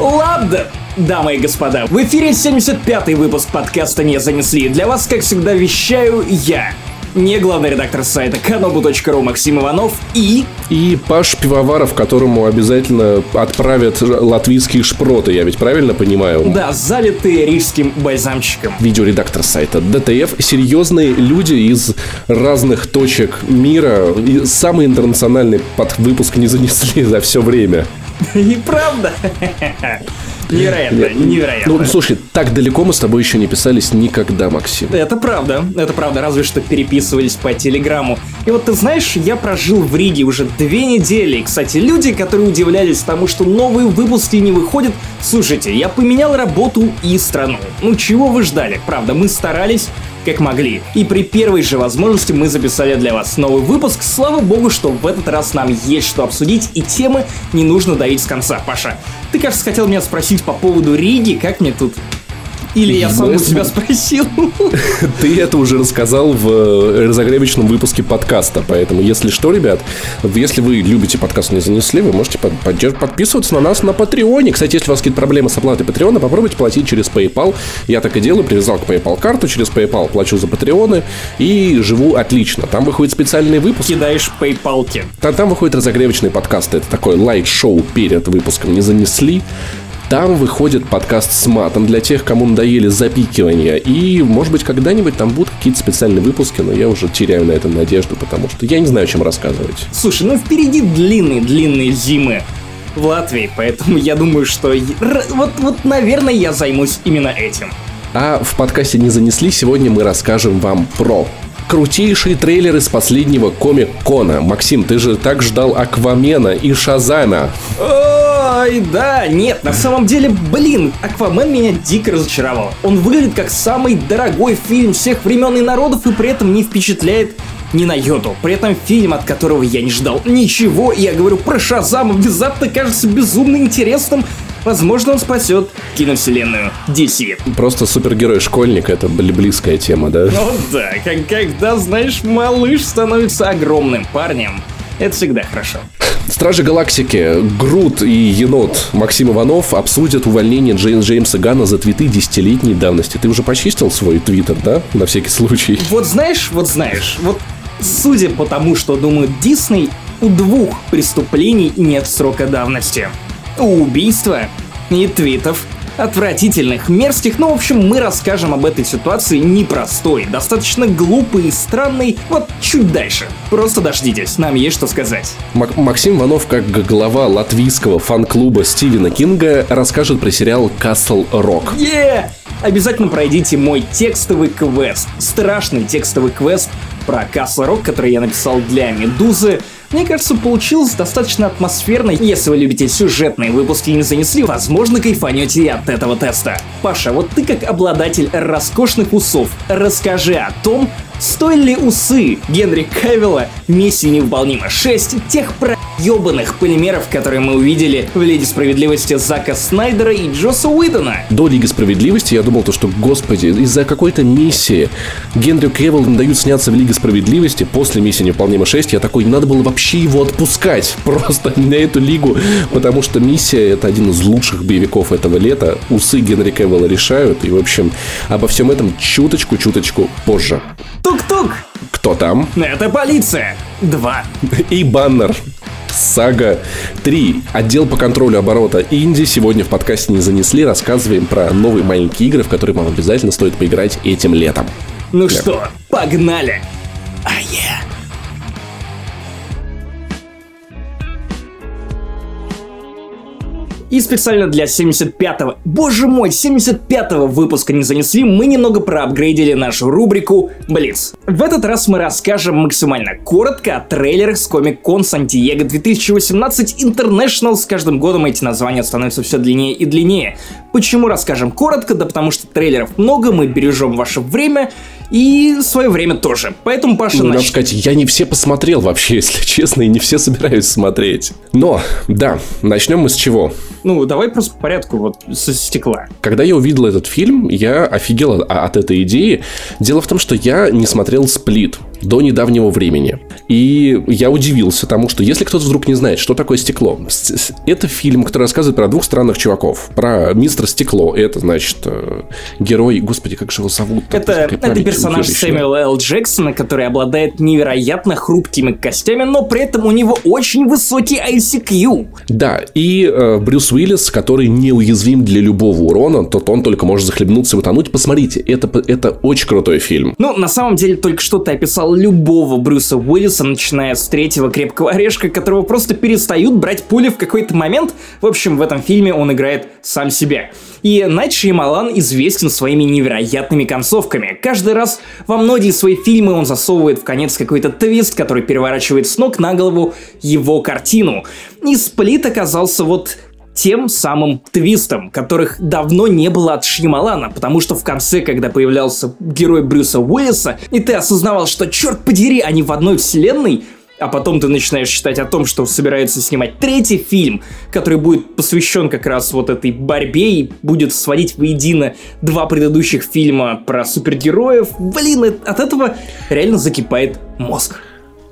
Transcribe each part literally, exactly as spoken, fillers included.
Ладно, дамы и господа, в эфире семьдесят пятый выпуск подкаста «Не занесли». Для вас, как всегда, вещаю я, не главный редактор сайта канобу точка ру Максим Иванов и... И Паш Пивоваров, которому обязательно отправят латвийские шпроты, я ведь правильно понимаю? Да, залитые рижским бальзамчиком. Видеоредактор сайта ДТФ. Серьезные люди из разных точек мира. И самый интернациональный подвыпуск «Не занесли» за все время. И правда? Невероятно, Нет. невероятно. Ну, слушай, так далеко мы с тобой еще не писались никогда, Максим. Это правда, это правда, разве что переписывались по телеграмму. И вот ты знаешь, я прожил в Риге уже две недели. И, кстати, люди, которые удивлялись тому, что новые выпуски не выходят, слушайте, я поменял работу и страну. Ну, чего вы ждали? Правда, мы старались, как могли. И при первой же возможности мы записали для вас новый выпуск. Слава богу, что в этот раз нам есть что обсудить, и темы не нужно давить с конца, Паша. Ты, кажется, хотел меня спросить по поводу Риги, как мне тут... Или я сам у тебя спросил? Ты это уже рассказал в разогревочном выпуске подкаста. Поэтому, если что, ребят, если вы любите подкаст «Не занесли», вы можете поддерж- подписываться на нас на Патреоне. Кстати, если у вас какие-то проблемы с оплатой Патреона, попробуйте платить через PayPal. Я так и делаю, привязал к PayPal карту, через PayPal плачу за Патреоны и живу отлично. Там выходит специальный выпуск. Кидаешь PayPal-ки. Там, там выходят разогревочные подкасты. Это такое лайт-шоу перед выпуском «Не занесли». Там выходит подкаст с матом для тех, кому надоели запикивания. И, может быть, когда-нибудь там будут какие-то специальные выпуски, но я уже теряю на это надежду, потому что я не знаю, о чем рассказывать. Слушай, ну впереди длинные-длинные зимы в Латвии, поэтому я думаю, что... Вот, вот, наверное, я займусь именно этим. А в подкасте «Не занесли» сегодня мы расскажем вам про... крутейшие трейлеры с последнего Комик-Кона. Максим, ты же так ждал Аквамена и Шазама. Ой, да, нет, на самом деле, блин, Аквамен меня дико разочаровал. Он выглядит как самый дорогой фильм всех времен и народов и при этом не впечатляет ни на йоту. При этом фильм, от которого я не ждал ничего, я говорю про Шазама, внезапно кажется безумно интересным. Возможно, он спасет киновселенную ди си. Просто супергерой-школьник — это близкая тема, да? Ну да, как, когда, знаешь, малыш становится огромным парнем, это всегда хорошо. Стражи Галактики, Грут и енот Максим Иванов обсудят увольнение Джей Джеймса Ганна за твиты десятилетней давности. Ты уже почистил свой твиттер, да? На всякий случай. Вот знаешь, вот знаешь, вот судя по тому, что думают Дисней, у двух преступлений нет срока давности. Убийства и твитов отвратительных, мерзких. Ну, в общем, мы расскажем об этой ситуации непростой, достаточно глупой и странной. Вот чуть дальше. Просто дождитесь, нам есть что сказать. Мак- Максим Иванов, как глава латвийского фан-клуба Стивена Кинга, расскажет про сериал Castle Rock. Еее! Yeah! Обязательно пройдите мой текстовый квест. Страшный текстовый квест про Castle Rock, который я написал для «Медузы». Мне кажется, получилось достаточно атмосферно. Если вы любите сюжетные выпуски «Не занесли», возможно, кайфанете и от этого теста. Паша, вот ты как обладатель роскошных усов, расскажи о том, стоили ли усы Генри Кавилла «Миссии невыполнима шесть» тех проебанных полимеров, которые мы увидели в «Лиге справедливости» Зака Снайдера и Джосса Уидона? До «Лиги справедливости» я думал, то, что, господи, из-за какой-то миссии Генри Кавиллу не дают сняться в «Лиге справедливости». После «Миссии невыполнима шесть» я такой, надо было вообще его отпускать просто на эту лигу, потому что «Миссия» — это один из лучших боевиков этого лета. Усы Генри Кавилла решают, и, в общем, обо всем этом чуточку-чуточку позже. Тук-тук! Кто там? Это полиция! Два. И баннер. Сага три. Отдел по контролю оборота Инди. Сегодня в подкасте «Не занесли» рассказываем про новые маленькие игры, в которые вам обязательно стоит поиграть этим летом. Ну да. Что, погнали! А я... И специально для семьдесят пятого, боже мой, семьдесят пятого выпуска «Не занесли» мы немного проапгрейдили нашу рубрику «Блиц». В этот раз мы расскажем максимально коротко о трейлерах с Comic-Con Сан-Диего две тысячи восемнадцать International. С каждым годом эти названия становятся все длиннее и длиннее. Почему расскажем коротко? Да потому что трейлеров много, мы бережем ваше время и свое время тоже. Поэтому, Паша, ну, нач... надо сказать, я не все посмотрел вообще, если честно, и не все собираюсь смотреть. Но, да, начнем мы с чего? Ну, давай просто по порядку, вот, со стекла. Когда я увидел этот фильм, я офигел от, от этой идеи. Дело в том, что я не смотрел «Сплит». до недавнего времени. И я удивился тому, что если кто-то вдруг не знает, что такое стекло. Это фильм, который рассказывает про двух странных чуваков. Про мистера Стекло. Это, значит, герой... Господи, как же его зовут? Это, это персонаж Сэмюэла Л. Джексона, который обладает невероятно хрупкими костями, но при этом у него очень высокий ай си кью. Да, и э, Брюс Уиллис, который неуязвим для любого урона. Тот он только может захлебнуться и утонуть. Посмотрите, это, это очень крутой фильм. Ну, на самом деле, только что ты описал любого Брюса Уиллиса, начиная с третьего «Крепкого орешка», которого просто перестают брать пули в какой-то момент. В общем, в этом фильме он играет сам себя. И Найт Шьямалан известен своими невероятными концовками. Каждый раз во многие свои фильмы он засовывает в конец какой-то твист, который переворачивает с ног на голову его картину. И «Сплит» оказался вот... тем самым твистом, которых давно не было от Шьямалана, потому что в конце, когда появлялся герой Брюса Уиллиса, и ты осознавал, что, черт подери, они в одной вселенной, а потом ты начинаешь читать о том, что собираются снимать третий фильм, который будет посвящен как раз вот этой борьбе и будет сводить воедино два предыдущих фильма про супергероев. Блин, от этого реально закипает мозг.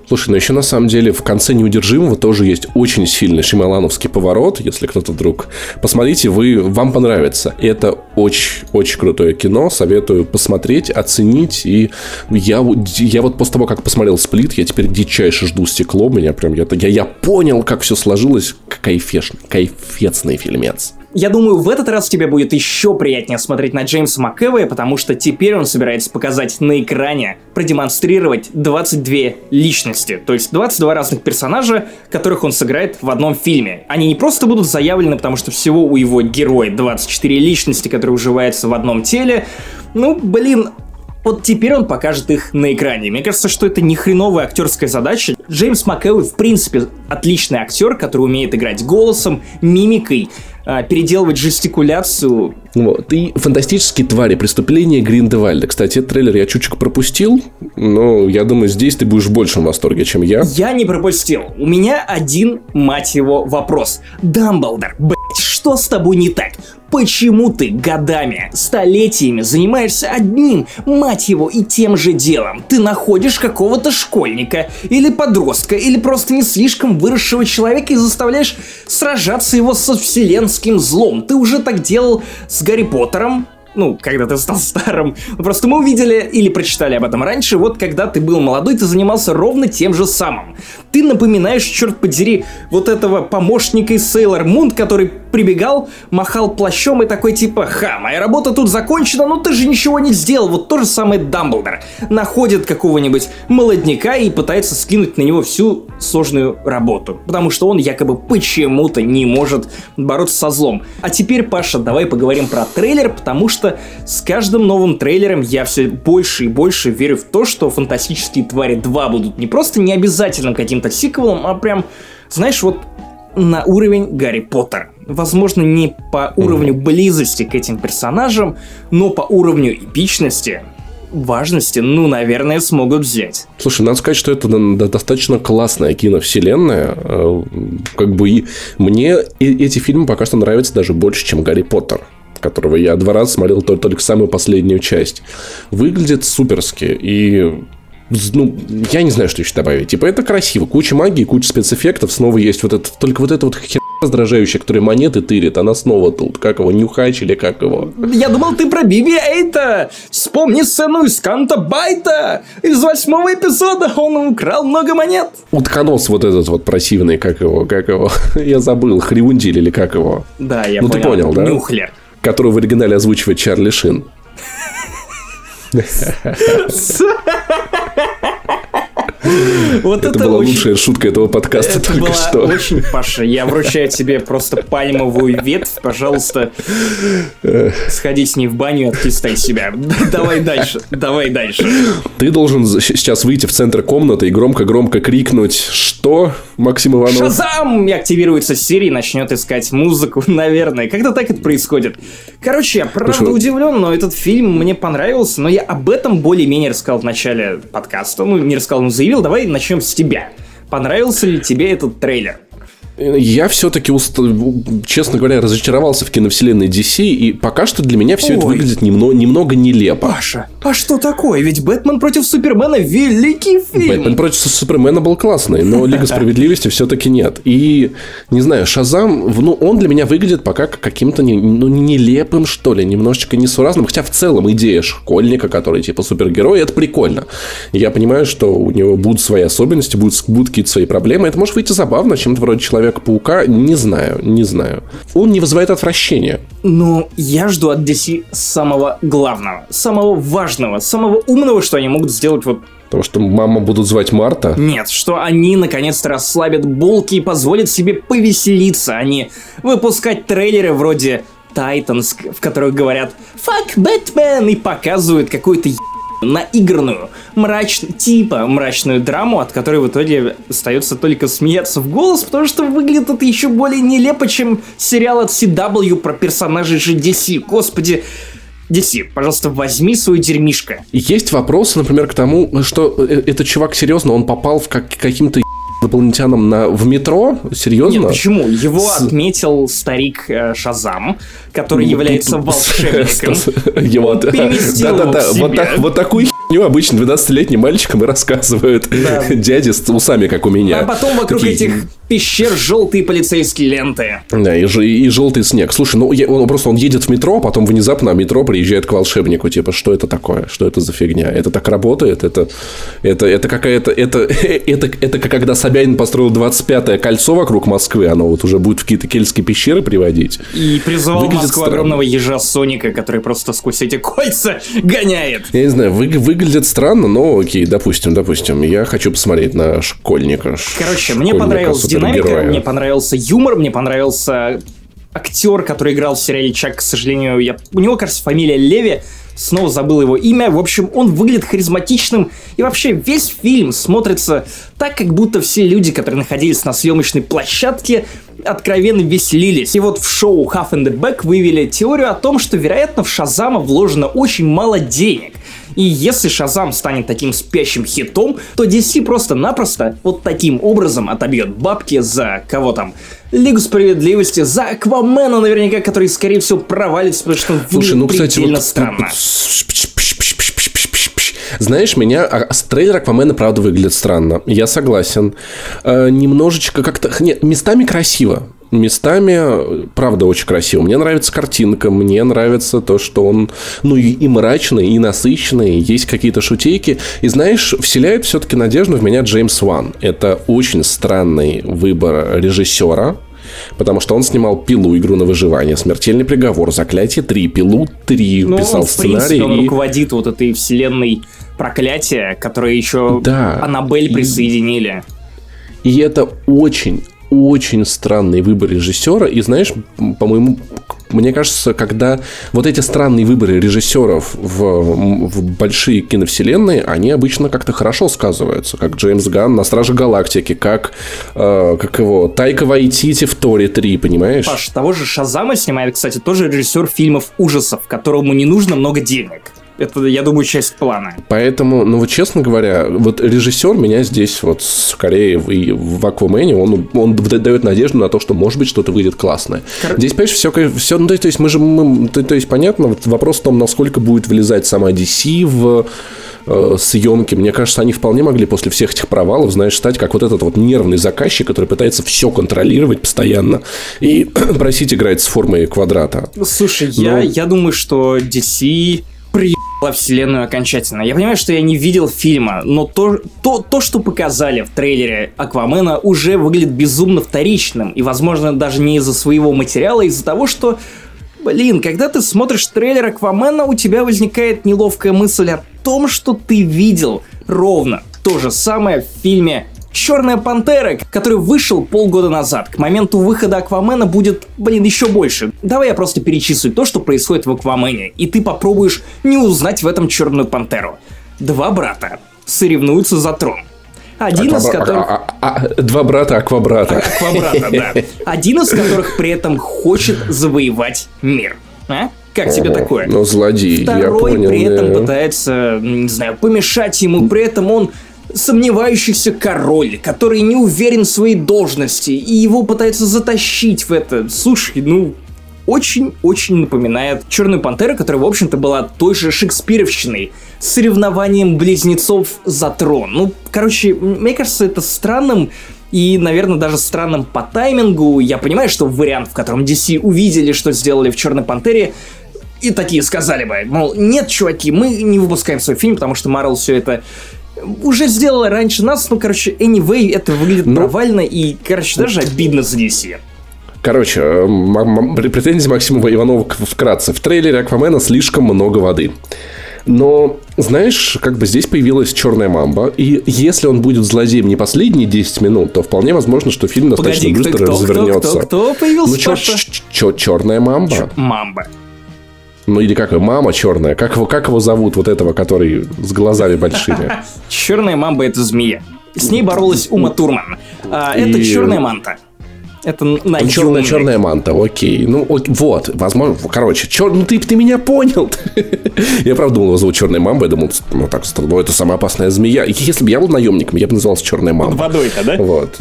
Слушай, ну еще на самом деле в конце «Неудержимого» тоже есть очень сильный шьямалановский поворот. Если кто-то вдруг... Посмотрите, вы... вам понравится. Это очень-очень крутое кино. Советую посмотреть, оценить. И я, я вот после того, как посмотрел «Сплит», я теперь дичайше жду «Стекло». Меня прям... Я, я, я понял, как все сложилось. Кайфешный, кайфецный фильмец. Я думаю, в этот раз тебе будет еще приятнее смотреть на Джеймса МакЭвоя, потому что теперь он собирается показать на экране, продемонстрировать двадцать две личности, то есть двадцать два разных персонажа, которых он сыграет в одном фильме. Они не просто будут заявлены, потому что всего у его героя двадцать четыре личности, которые уживаются в одном теле. Ну, блин... Вот теперь он покажет их на экране. Мне кажется, что это не хреновая актерская задача. Джеймс МакЭвой, в принципе, отличный актер, который умеет играть голосом, мимикой, переделывать жестикуляцию. Вот. И «Фантастические твари. Преступления Гриндевальда». Кстати, этот трейлер я чуточку пропустил, но я думаю, здесь ты будешь в большем восторге, чем я. Я не пропустил. У меня один, мать его, вопрос. Дамблдор, блядь, что с тобой не так? Почему ты годами, столетиями занимаешься одним, мать его, и тем же делом? Ты находишь какого-то школьника, или подростка, или просто не слишком выросшего человека и заставляешь сражаться его со вселенским злом. Ты уже так делал с Гарри Поттером, ну, когда ты стал старым. Просто мы увидели или прочитали об этом раньше, вот когда ты был молодой, ты занимался ровно тем же самым. Ты напоминаешь, черт подери, вот этого помощника из Sailor Moon, который прибегал, махал плащом и такой типа: «Ха, моя работа тут закончена, но ты же ничего не сделал». Вот то же самое Дамблдор. Находит какого-нибудь молодняка и пытается скинуть на него всю сложную работу, потому что он якобы почему-то не может бороться со злом. А теперь, Паша, давай поговорим про трейлер, потому что с каждым новым трейлером я все больше и больше верю в то, что «Фантастические твари два» будут не просто не обязательным каким-то сиквелом, а прям, знаешь, вот на уровень Гарри Поттера. Возможно, не по уровню близости к этим персонажам, но по уровню эпичности, важности, ну, наверное, смогут взять. Слушай, надо сказать, что это достаточно классная киновселенная. Как бы и мне эти фильмы пока что нравятся даже больше, чем «Гарри Поттер», которого я два раза смотрел только, только самую последнюю часть. Выглядит суперски. И... ну, я не знаю, что еще добавить. Типа, это красиво. Куча магии, куча спецэффектов. Снова есть вот это... Только вот это вот хер... раздражающая, которая монеты тырит, она снова тут. Как его, Нюхач или как его? Я думал, ты про би би эйт. Вспомни сцену из Канта-Байта. Из восьмого эпизода он украл много монет. Утконос вот этот вот противный, как его, как его? Я забыл, Хривундиль или как его? Да, я ну, понял. Ну, ты понял, да? Нюхлер. Которого в оригинале озвучивает Чарли Шин. Вот это, это была очень... лучшая шутка этого подкаста это только что. Очень, Паша, я вручаю тебе просто пальмовую ветвь. Пожалуйста, сходи с ней в баню и отпистай себя. Давай дальше, давай дальше. Ты должен сейчас выйти в центр комнаты и громко-громко крикнуть: «Что, Максим Иванов?» Шазам! И активируется Сири и начнет искать музыку, наверное. Как-то так это происходит. Короче, я правда Почему? удивлен, но этот фильм мне понравился. Но я об этом более-менее рассказал в начале подкаста. Ну, не рассказал, но заявил. Давай начнем с тебя. Понравился ли тебе этот трейлер? Я все-таки, честно говоря, разочаровался в киновселенной ди си, и пока что для меня все Ой. это выглядит немного, немного нелепо. Паша, а что такое? Ведь «Бэтмен против Супермена» — великий фильм! «Бэтмен против Супермена» был классный, но «Лига справедливости» все-таки нет. И, не знаю, «Шазам», ну, он для меня выглядит пока каким-то ну, нелепым, что ли, немножечко несуразным. Хотя, в целом, идея школьника, который типа супергерой, это прикольно. Я понимаю, что у него будут свои особенности, будут, будут какие-то свои проблемы. Это может выйти забавно, чем-то вроде человека Паука, не знаю, не знаю. Он не вызывает отвращения. Но я жду от ди си самого главного, самого важного, самого умного, что они могут сделать вот... Потому что мама будут звать Марта? Нет, что они наконец-то расслабят булки и позволят себе повеселиться, а не выпускать трейлеры вроде «Тайтанс», в которых говорят «Fuck Batman» и показывают какую-то наигранную, мрач... типа мрачную драму, от которой в итоге остается только смеяться в голос, потому что выглядит это еще более нелепо, чем сериал от си дабл ю про персонажей же ди си. Господи, ди си, пожалуйста, возьми свою дерьмишко. Есть вопросы, например, к тому, что этот чувак серьезно, он попал в как- каким-то инопланетянам на... в метро? Серьезно? Нет, почему? Его С... отметил старик э, Шазам, который является волшебником. Да-да-да, вот такую херню обычно двенадцатилетним мальчикам и рассказывают дяди с усами, как у меня. А потом вокруг этих пещер желтые полицейские ленты. Да, и желтый снег. Слушай, ну он просто он едет в метро, потом внезапно метро приезжает к волшебнику. Типа, что это такое? Что это за фигня? Это так работает? Это какая-то... Это как когда Собянин построил двадцать пятое кольцо вокруг Москвы, оно вот уже будет в какие-то кельтские пещеры приводить. И призывал выглядит Москву странно. Огромного ежа Соника, который просто сквозь эти кольца гоняет. Я не знаю, вы, выглядит странно, но окей, допустим, допустим. Я хочу посмотреть на школьника. Короче, школьника, мне понравилась динамика, мне понравился юмор, мне понравился актер, который играл в сериале «Чак», к сожалению, я... у него, кажется, фамилия Леви. Снова забыл его имя. В общем, он выглядит харизматичным. И вообще весь фильм смотрится так, как будто все люди, которые находились на съемочной площадке, откровенно веселились. И вот в шоу «Half in the Back» вывели теорию о том, что, вероятно, в «Шазама» вложено очень мало денег. И если «Шазам» станет таким спящим хитом, то ди си просто-напросто вот таким образом отобьет бабки за кого там... «Лигу справедливости», за «Аквамена» наверняка, который, скорее всего, провалится, потому что выглядит ну, предельно вот... странно. Знаешь, меня а, трейлер «Аквамена» правда выглядит странно. Я согласен. Э, немножечко как-то... Нет, местами красиво. Местами, правда, очень красиво. Мне нравится картинка, мне нравится то, что он, ну, и мрачный, и насыщенный, есть какие-то шутейки. И, знаешь, вселяет все-таки надежду в меня Джеймс Ганн. Это очень странный выбор режиссера, потому что он снимал «Пилу», «Игру на выживание», «Смертельный приговор», «Заклятие три», «Пилу три», ну, писал он, в сценарий. Принципе, он и... руководит вот этой вселенной «Проклятия», которое еще да, Аннабель и... присоединили. И это очень... очень странный выбор режиссера. И знаешь, по-моему, мне кажется, когда вот эти странные выборы режиссеров в, в большие киновселенные, они обычно как-то хорошо сказываются. Как Джеймс Ганн на «Страже Галактики», как, э, как его Тайка Вайтити в «Торе три», понимаешь? Паш, того же «Шазама» снимает, кстати, тоже режиссер фильмов ужасов, которому не нужно много денег. Это, я думаю, часть плана. Поэтому, ну вот честно говоря, вот режиссер меня здесь вот скорее в, в «Аквамене», он, он дает надежду на то, что может быть что-то выйдет классное. Кор... Здесь, понимаешь, все, все ну, то есть мы же, мы, то, то есть понятно, вот вопрос в том, насколько будет влезать сама ди си в э, съемки. Мне кажется, они вполне могли после всех этих провалов, знаешь, стать как вот этот вот нервный заказчик, который пытается все контролировать постоянно и, просить, играть с формой квадрата. Слушай, Но... я, я думаю, что ди си... приебала вселенную окончательно. Я понимаю, что я не видел фильма, но то, то, то, что показали в трейлере «Аквамена», уже выглядит безумно вторичным. И, возможно, даже не из-за своего материала, а из-за того, что, блин, когда ты смотришь трейлер «Аквамена», у тебя возникает неловкая мысль о том, что ты видел ровно то же самое в фильме «Черная пантера», который вышел полгода назад. К моменту выхода «Аквамена» будет, блин, еще больше. Давай я просто перечислю то, что происходит в «Аквамене», и ты попробуешь не узнать в этом «Черную пантеру». Два брата соревнуются за трон. Один Аквабра... из которых... А, а, а, два брата-аквабрата. А, аквабрата, да. Один из которых при этом хочет завоевать мир. А? Как тебе такое? Ну, злодей, я понял. Второй при этом пытается, не знаю, помешать ему, при этом он сомневающийся король, который не уверен в своей должности, и его пытаются затащить в это. Слушай, ну... очень-очень напоминает «Черную пантеру», которая, в общем-то, была той же шекспировщиной, с соревнованием близнецов за трон. Ну, короче, мне кажется, это странным, и, наверное, даже странным по таймингу. Я понимаю, что вариант, в котором ди си увидели, что сделали в «Черной пантере», и такие сказали бы, мол, нет, чуваки, мы не выпускаем свой фильм, потому что Marvel все это... уже сделала раньше нас, ну, короче, anyway, это выглядит Но... провально и, короче, даже обидно за ди си. Короче, м- м- претензии Максима Иванова вкратце. В трейлере «Аквамена» слишком много воды. Но, знаешь, как бы здесь появилась черная мамба, и если он будет злодеем не последние десять минут, то вполне возможно, что фильм достаточно Погоди, быстро кто, развернется. Кто, кто, кто, кто появился? Ну, чер- ч- ч- черная мамба. Ч- мамба. Ну, или как его, мама черная. Как его, как его зовут, вот этого, который с глазами большими? Черная мамба — это змея. С ней боролась Ума Турман. Это черная манта. Это на черная, черная манта, окей. Ну, о- вот, возможно, короче, чер... ну ты, ты меня понял. Я правда думал, его зовут черная мамба. Я думал, ну так, ну это самая опасная змея. Если бы я был наемником, я бы назывался черная мамба. Под водой-то, да? Вот,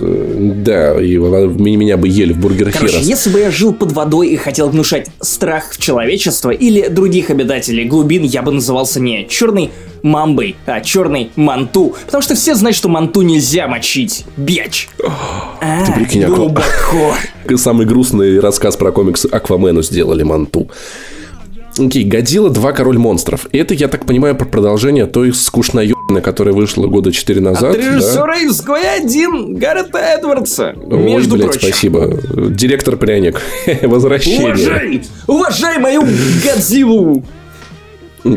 да, и меня бы ели в Бургер Хирос. Короче, если бы я жил под водой и хотел внушать страх в человечество или других обитателей глубин, я бы назывался не черной мамбой, а черной манту. Потому что все знают, что манту нельзя мочить. Бич. Ты прикинь, глубоко. Самый грустный рассказ про комикс «Аквамену» сделали манту. Окей, okay, «Годзилла два. Король монстров». Это, я так понимаю, про продолжение той скучноёбной, которая вышла года четыре назад. От режиссера да? «Изгоя один» Гаррета Эдвардса, Ой, между блядь, прочим. Спасибо. Директор пряник. Возвращение. Уважай! Уважай мою Годзиллу!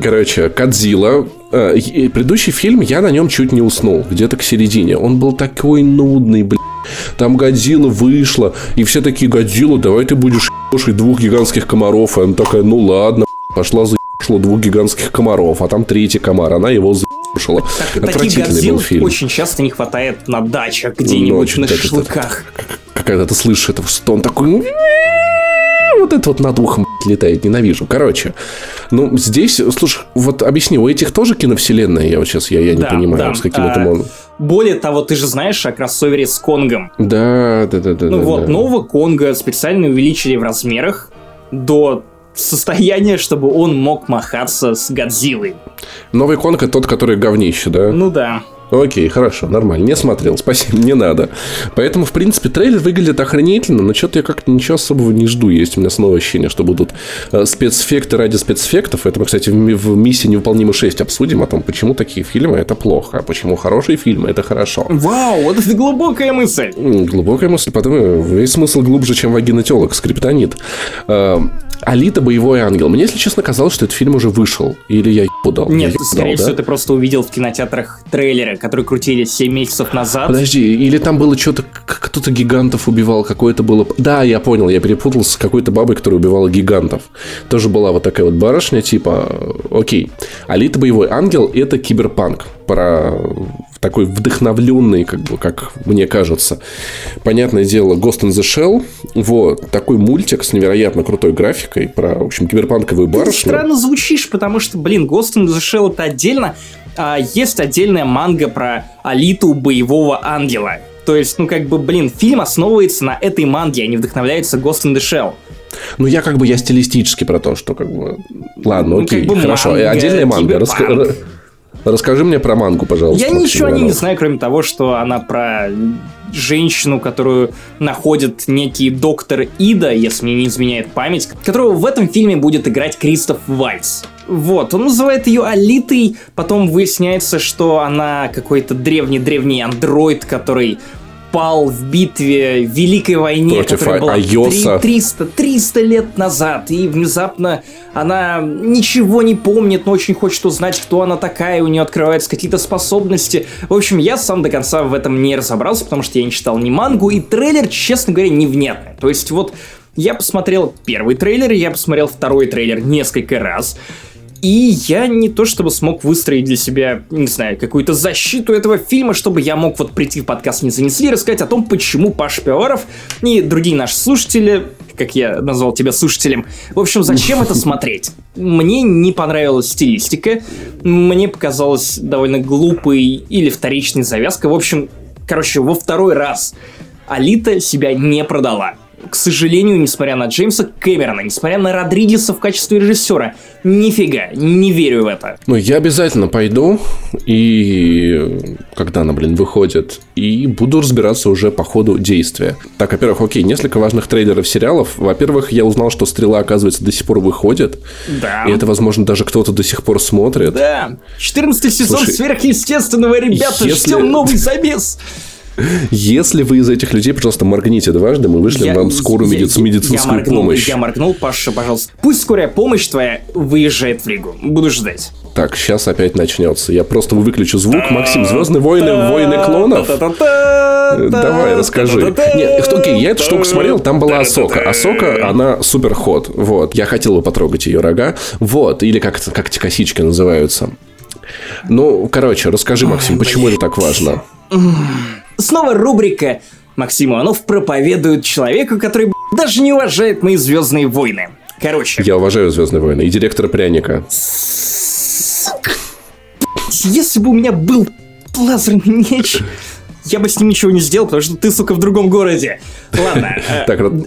Короче, «Годзилла». Предыдущий фильм, я на нем чуть не уснул. Где-то к середине. Он был такой нудный, блядь. Там «Годзилла» вышла, и все такие: «Годзилла, давай ты будешь ебашить двух гигантских комаров». И она такая: «Ну ладно». Пошла заебашила двух гигантских комаров, а там третий комар, она его заебашила. Так, отвратительный был фильм. Очень часто не хватает на дачах где-нибудь, ну, на шашлыках. Когда ты слышишь это, что он такой... Вот это вот над ухом летает, ненавижу. Короче, ну здесь, слушай, вот объясни, у этих тоже киновселенная? Я вот сейчас, я, я не да, понимаю, да. С каким а, это можно... Более того, ты же знаешь о кроссовере с Конгом. Да, да, да. да ну да, вот, да. Нового Конга специально увеличили в размерах до состояния, чтобы он мог махаться с Годзиллой. Новый Конг — это тот, который говнище, да? Ну да. Окей, хорошо, нормально, не смотрел, спасибо, не надо. Поэтому, в принципе, трейлер выглядит охренительно, но что-то я как-то ничего особого не жду. Есть у меня снова ощущение, что будут э, спецэффекты ради спецэффектов. Это мы, кстати, в, в «Миссии невыполнима шесть» обсудим о том, почему такие фильмы — это плохо, а почему хорошие фильмы — это хорошо. Вау, вот это глубокая мысль. Глубокая мысль, потом весь смысл глубже, чем вагинотелок, скриптонит. Э, «Алита боевой ангел». Мне, если честно, казалось, что этот фильм уже вышел. Или я ебу дал. Нет, ебу скорее дал, всего, да? Ты просто увидел в кинотеатрах трейлеры, которые крутили семь месяцев назад. Подожди, или там было что-то, кто-то гигантов убивал, какое-то было... Да, я понял, я перепутался с какой-то бабой, которая убивала гигантов. Тоже была вот такая вот барышня, типа... Окей, «Алита боевой ангел» — это киберпанк. Про такой вдохновленный, как бы, как мне кажется. Понятное дело, Ghost in the Shell. Вот, такой мультик с невероятно крутой графикой про, в общем, киберпанковую барышню. Ты странно звучишь, потому что, блин, Ghost in the Shell — это отдельно. А есть отдельная манга про Алиту боевого ангела. То есть, ну, как бы, блин, фильм основывается на этой манге, а не вдохновляется Ghost in the Shell. Ну, я как бы, я стилистически про то, что как бы... Ладно, окей, ну, как бы хорошо. Манга, отдельная манга. Раска... Расскажи мне про мангу, пожалуйста. Я ничего о ней не знаю, кроме того, что она про женщину, которую находит некий доктор Ида, если мне не изменяет память, которого в этом фильме будет играть Кристоф Вальц. Вот, он называет ее Алитой, потом выясняется, что она какой-то древний-древний андроид, который пал в битве в Великой войне, против которая была триста лет назад, и внезапно она ничего не помнит, но очень хочет узнать, кто она такая, у нее открываются какие-то способности. В общем, я сам до конца в этом не разобрался, потому что я не читал ни мангу, и трейлер, честно говоря, невнятный. То есть вот я посмотрел первый трейлер, я посмотрел второй трейлер несколько раз, и я не то чтобы смог выстроить для себя, не знаю, какую-то защиту этого фильма, чтобы я мог вот прийти в подкаст «Не занесли» и рассказать о том, почему Паш Пивоваров и другие наши слушатели как я назвал тебя слушателем. В общем, зачем это смотреть? Мне не понравилась стилистика, мне показалась довольно глупой или вторичной завязкой. В общем, короче, во второй раз Алита себя не продала. К сожалению, несмотря на Джеймса Кэмерона, несмотря на Родригеса в качестве режиссера, нифига, не верю в это. Ну, я обязательно пойду, и когда она, блин, выходит, и буду разбираться уже по ходу действия. Так, во-первых, окей, несколько важных трейлеров сериалов. Во-первых, я узнал, что «Стрела», оказывается, до сих пор выходит. Да. И это, возможно, даже кто-то до сих пор смотрит. Да, четырнадцатый сезон. Слушай, сверхъестественного, ребята, если... ждем новый замес. Если вы из этих людей, пожалуйста, моргните дважды, мы вышлем вам скорую я, медици- медицинскую я моргнул, помощь. Я моргнул, Паша, пожалуйста. Пусть скорая помощь твоя выезжает в Ригу. Буду ждать. Так, сейчас опять начнется. Я просто выключу звук. Максим, «Звездные войны», «Войны клонов». Давай, расскажи. Нет, окей, я эту штуку смотрел, там была Асока. Асока, она супер ход. Вот. Я хотел бы потрогать ее рога. Вот. Или как, как эти косички называются. Ну, короче, расскажи, Максим, почему это так важно? Снова рубрика «Максим Иванов проповедует человеку, который, б***, даже не уважает мои «Звездные войны». Короче. Я уважаю «Звездные войны» и директора Пряника. Сука. Если бы у меня был лазерный меч, я бы с ним ничего не сделал, потому что ты, сука, в другом городе. Ладно,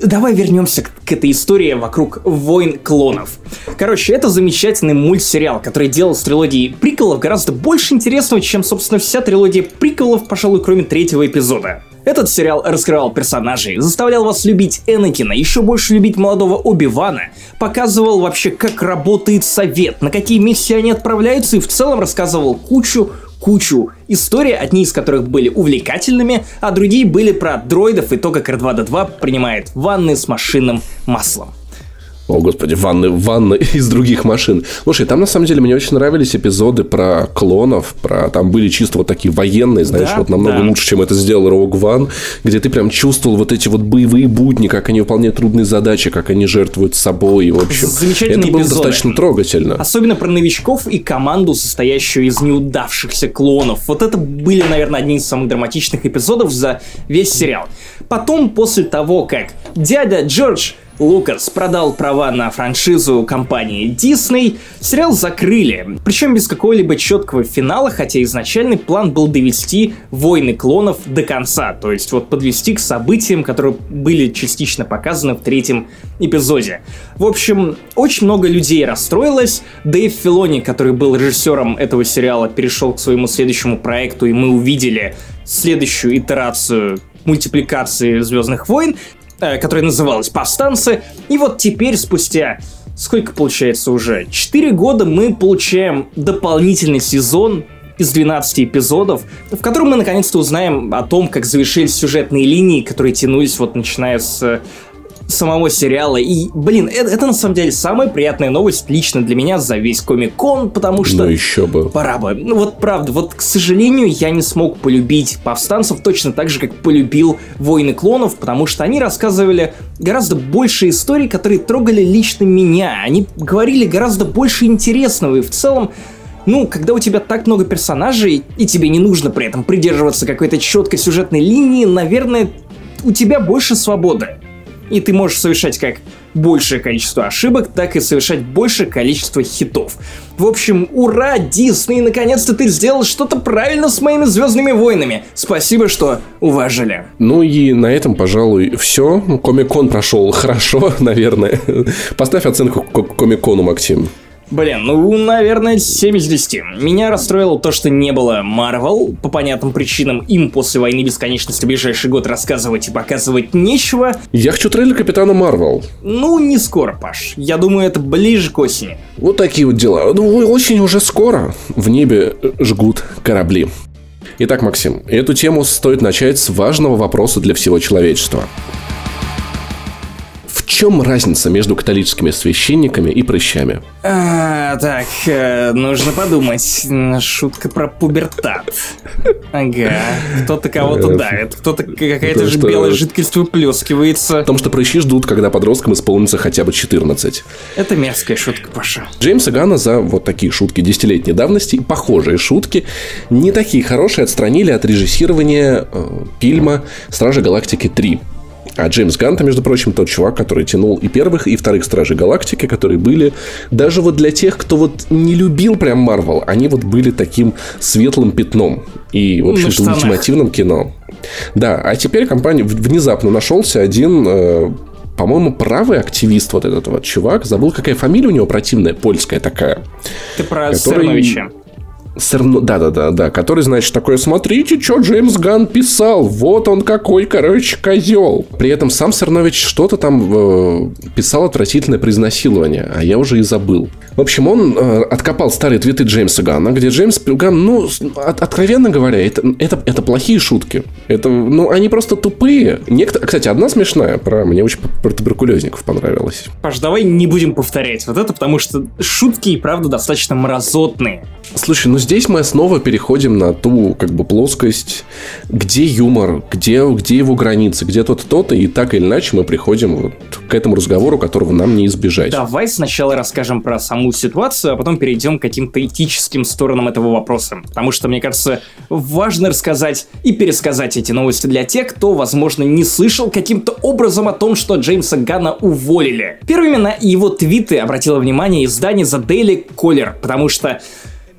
давай вернемся к этой истории вокруг «Войн клонов». Короче, это замечательный мультсериал, который делал с трилогией приколов гораздо больше интересного, чем, собственно, вся трилогия приколов, пожалуй, кроме третьего эпизода. Этот сериал раскрывал персонажей, заставлял вас любить Энакина, еще больше любить молодого Оби-Вана, показывал вообще, как работает совет, на какие миссии они отправляются и в целом рассказывал кучу Кучу историй, одни из которых были увлекательными, а другие были про дроидов и то, как эр два дэ два принимает ванны с машинным маслом. О, господи, ванны, ванны из других машин. Слушай, там, на самом деле, мне очень нравились эпизоды про клонов, про там были чисто вот такие военные, знаешь, да, вот намного да. лучше, чем это сделал Rogue One, где ты прям чувствовал вот эти вот боевые будни, как они выполняют трудные задачи, как они жертвуют собой, в общем. Замечательные это было эпизоды. Достаточно трогательно. Особенно про новичков и команду, состоящую из неудавшихся клонов. Вот это были, наверное, одни из самых драматичных эпизодов за весь сериал. Потом, после того, как дядя Джордж Лукас продал права на франшизу компании Дисней, сериал закрыли, причем без какого-либо четкого финала, хотя изначальный план был довести «Войны клонов» до конца, то есть вот подвести к событиям, которые были частично показаны в третьем эпизоде. В общем, очень много людей расстроилось. Дэйв Филони, который был режиссером этого сериала, перешел к своему следующему проекту, и мы увидели следующую итерацию мультипликации «Звездных войн», которая называлась «Повстанцы». И вот теперь, спустя, сколько получается уже, четыре года, мы получаем дополнительный сезон из двенадцати эпизодов, в котором мы наконец-то узнаем о том, как завершились сюжетные линии, которые тянулись вот начиная с самого сериала. И, блин, это, это на самом деле самая приятная новость лично для меня за весь Comic-Con, потому что... Ну еще бы. Пора бы. Ну вот правда, вот к сожалению, я не смог полюбить «Повстанцев» точно так же, как полюбил «Войны клонов», потому что они рассказывали гораздо больше историй, которые трогали лично меня. Они говорили гораздо больше интересного, и в целом, ну, когда у тебя так много персонажей, и тебе не нужно при этом придерживаться какой-то четкой сюжетной линии, наверное, у тебя больше свободы. И ты можешь совершать как большее количество ошибок, так и совершать большее количество хитов. В общем, ура, Дисней, наконец-то ты сделал что-то правильно с моими «Звездными войнами». Спасибо, что уважили. Ну и на этом, пожалуй, все. Комик-кон прошел хорошо, наверное. Поставь оценку Комик-кону, Максим. Блин, ну, наверное, семь из десяти. Меня расстроило то, что не было Marvel. По понятным причинам им после «Войны бесконечности» ближайший год рассказывать и показывать нечего. Я хочу трейлер «Капитана Marvel». Ну, не скоро, Паш. Я думаю, это ближе к осени. Вот такие вот дела. Ну, осень уже скоро. В небе жгут корабли. Итак, Максим, эту тему стоит начать с важного вопроса для всего человечества. В чем разница между католическими священниками и прыщами? А, так, э, нужно подумать. Шутка про пубертат. Ага. Кто-то кого-то давит, кто-то какая-то же белая жидкость выплескивается. В том, что прыщи ждут, когда подросткам исполнится хотя бы четырнадцать. Это мерзкая шутка, Паша. Джеймса Ганна за вот такие шутки десятилетней давности, похожие шутки, не такие хорошие, отстранили от режиссирования э, фильма «Стражи Галактики три». А Джеймс Ганн, между прочим, тот чувак, который тянул и первых, и вторых Стражей Галактики, которые были даже вот для тех, кто вот не любил прям Марвел, они вот были таким светлым пятном и, в общем-то, ультимативным кино. Да, а теперь компания внезапно нашелся один... Э, по-моему, правый активист, вот этот вот чувак, забыл, какая фамилия у него противная, польская такая. Ты про который... Сырновича. Сырно... Да-да-да, который, значит, такой, смотрите, что Джеймс Ганн писал, вот он какой, короче, козел. При этом сам Сырнович что-то там э, писал отвратительное про изнасилование, а я уже и забыл. В общем, он э, откопал старые твиты Джеймса Ганна, где Джеймс Ганн, ну, от, откровенно говоря, это, это, это плохие шутки. Это, ну, они просто тупые. Некто... Кстати, одна смешная, про мне очень про туберкулезников понравилась. Паш, давай не будем повторять вот это, потому что шутки и правда достаточно мразотные. Слушай, ну здесь мы снова переходим на ту, как бы, плоскость, где юмор, где, где его границы, где то-то, то-то, и так или иначе мы приходим вот к этому разговору, которого нам не избежать. Давай сначала расскажем про саму ситуацию, а потом перейдем к каким-то этическим сторонам этого вопроса, потому что, мне кажется, важно рассказать и пересказать эти новости для тех, кто, возможно, не слышал каким-то образом о том, что Джеймса Ганна уволили. Первыми на его твиты обратило внимание издание The Daily Caller, потому что...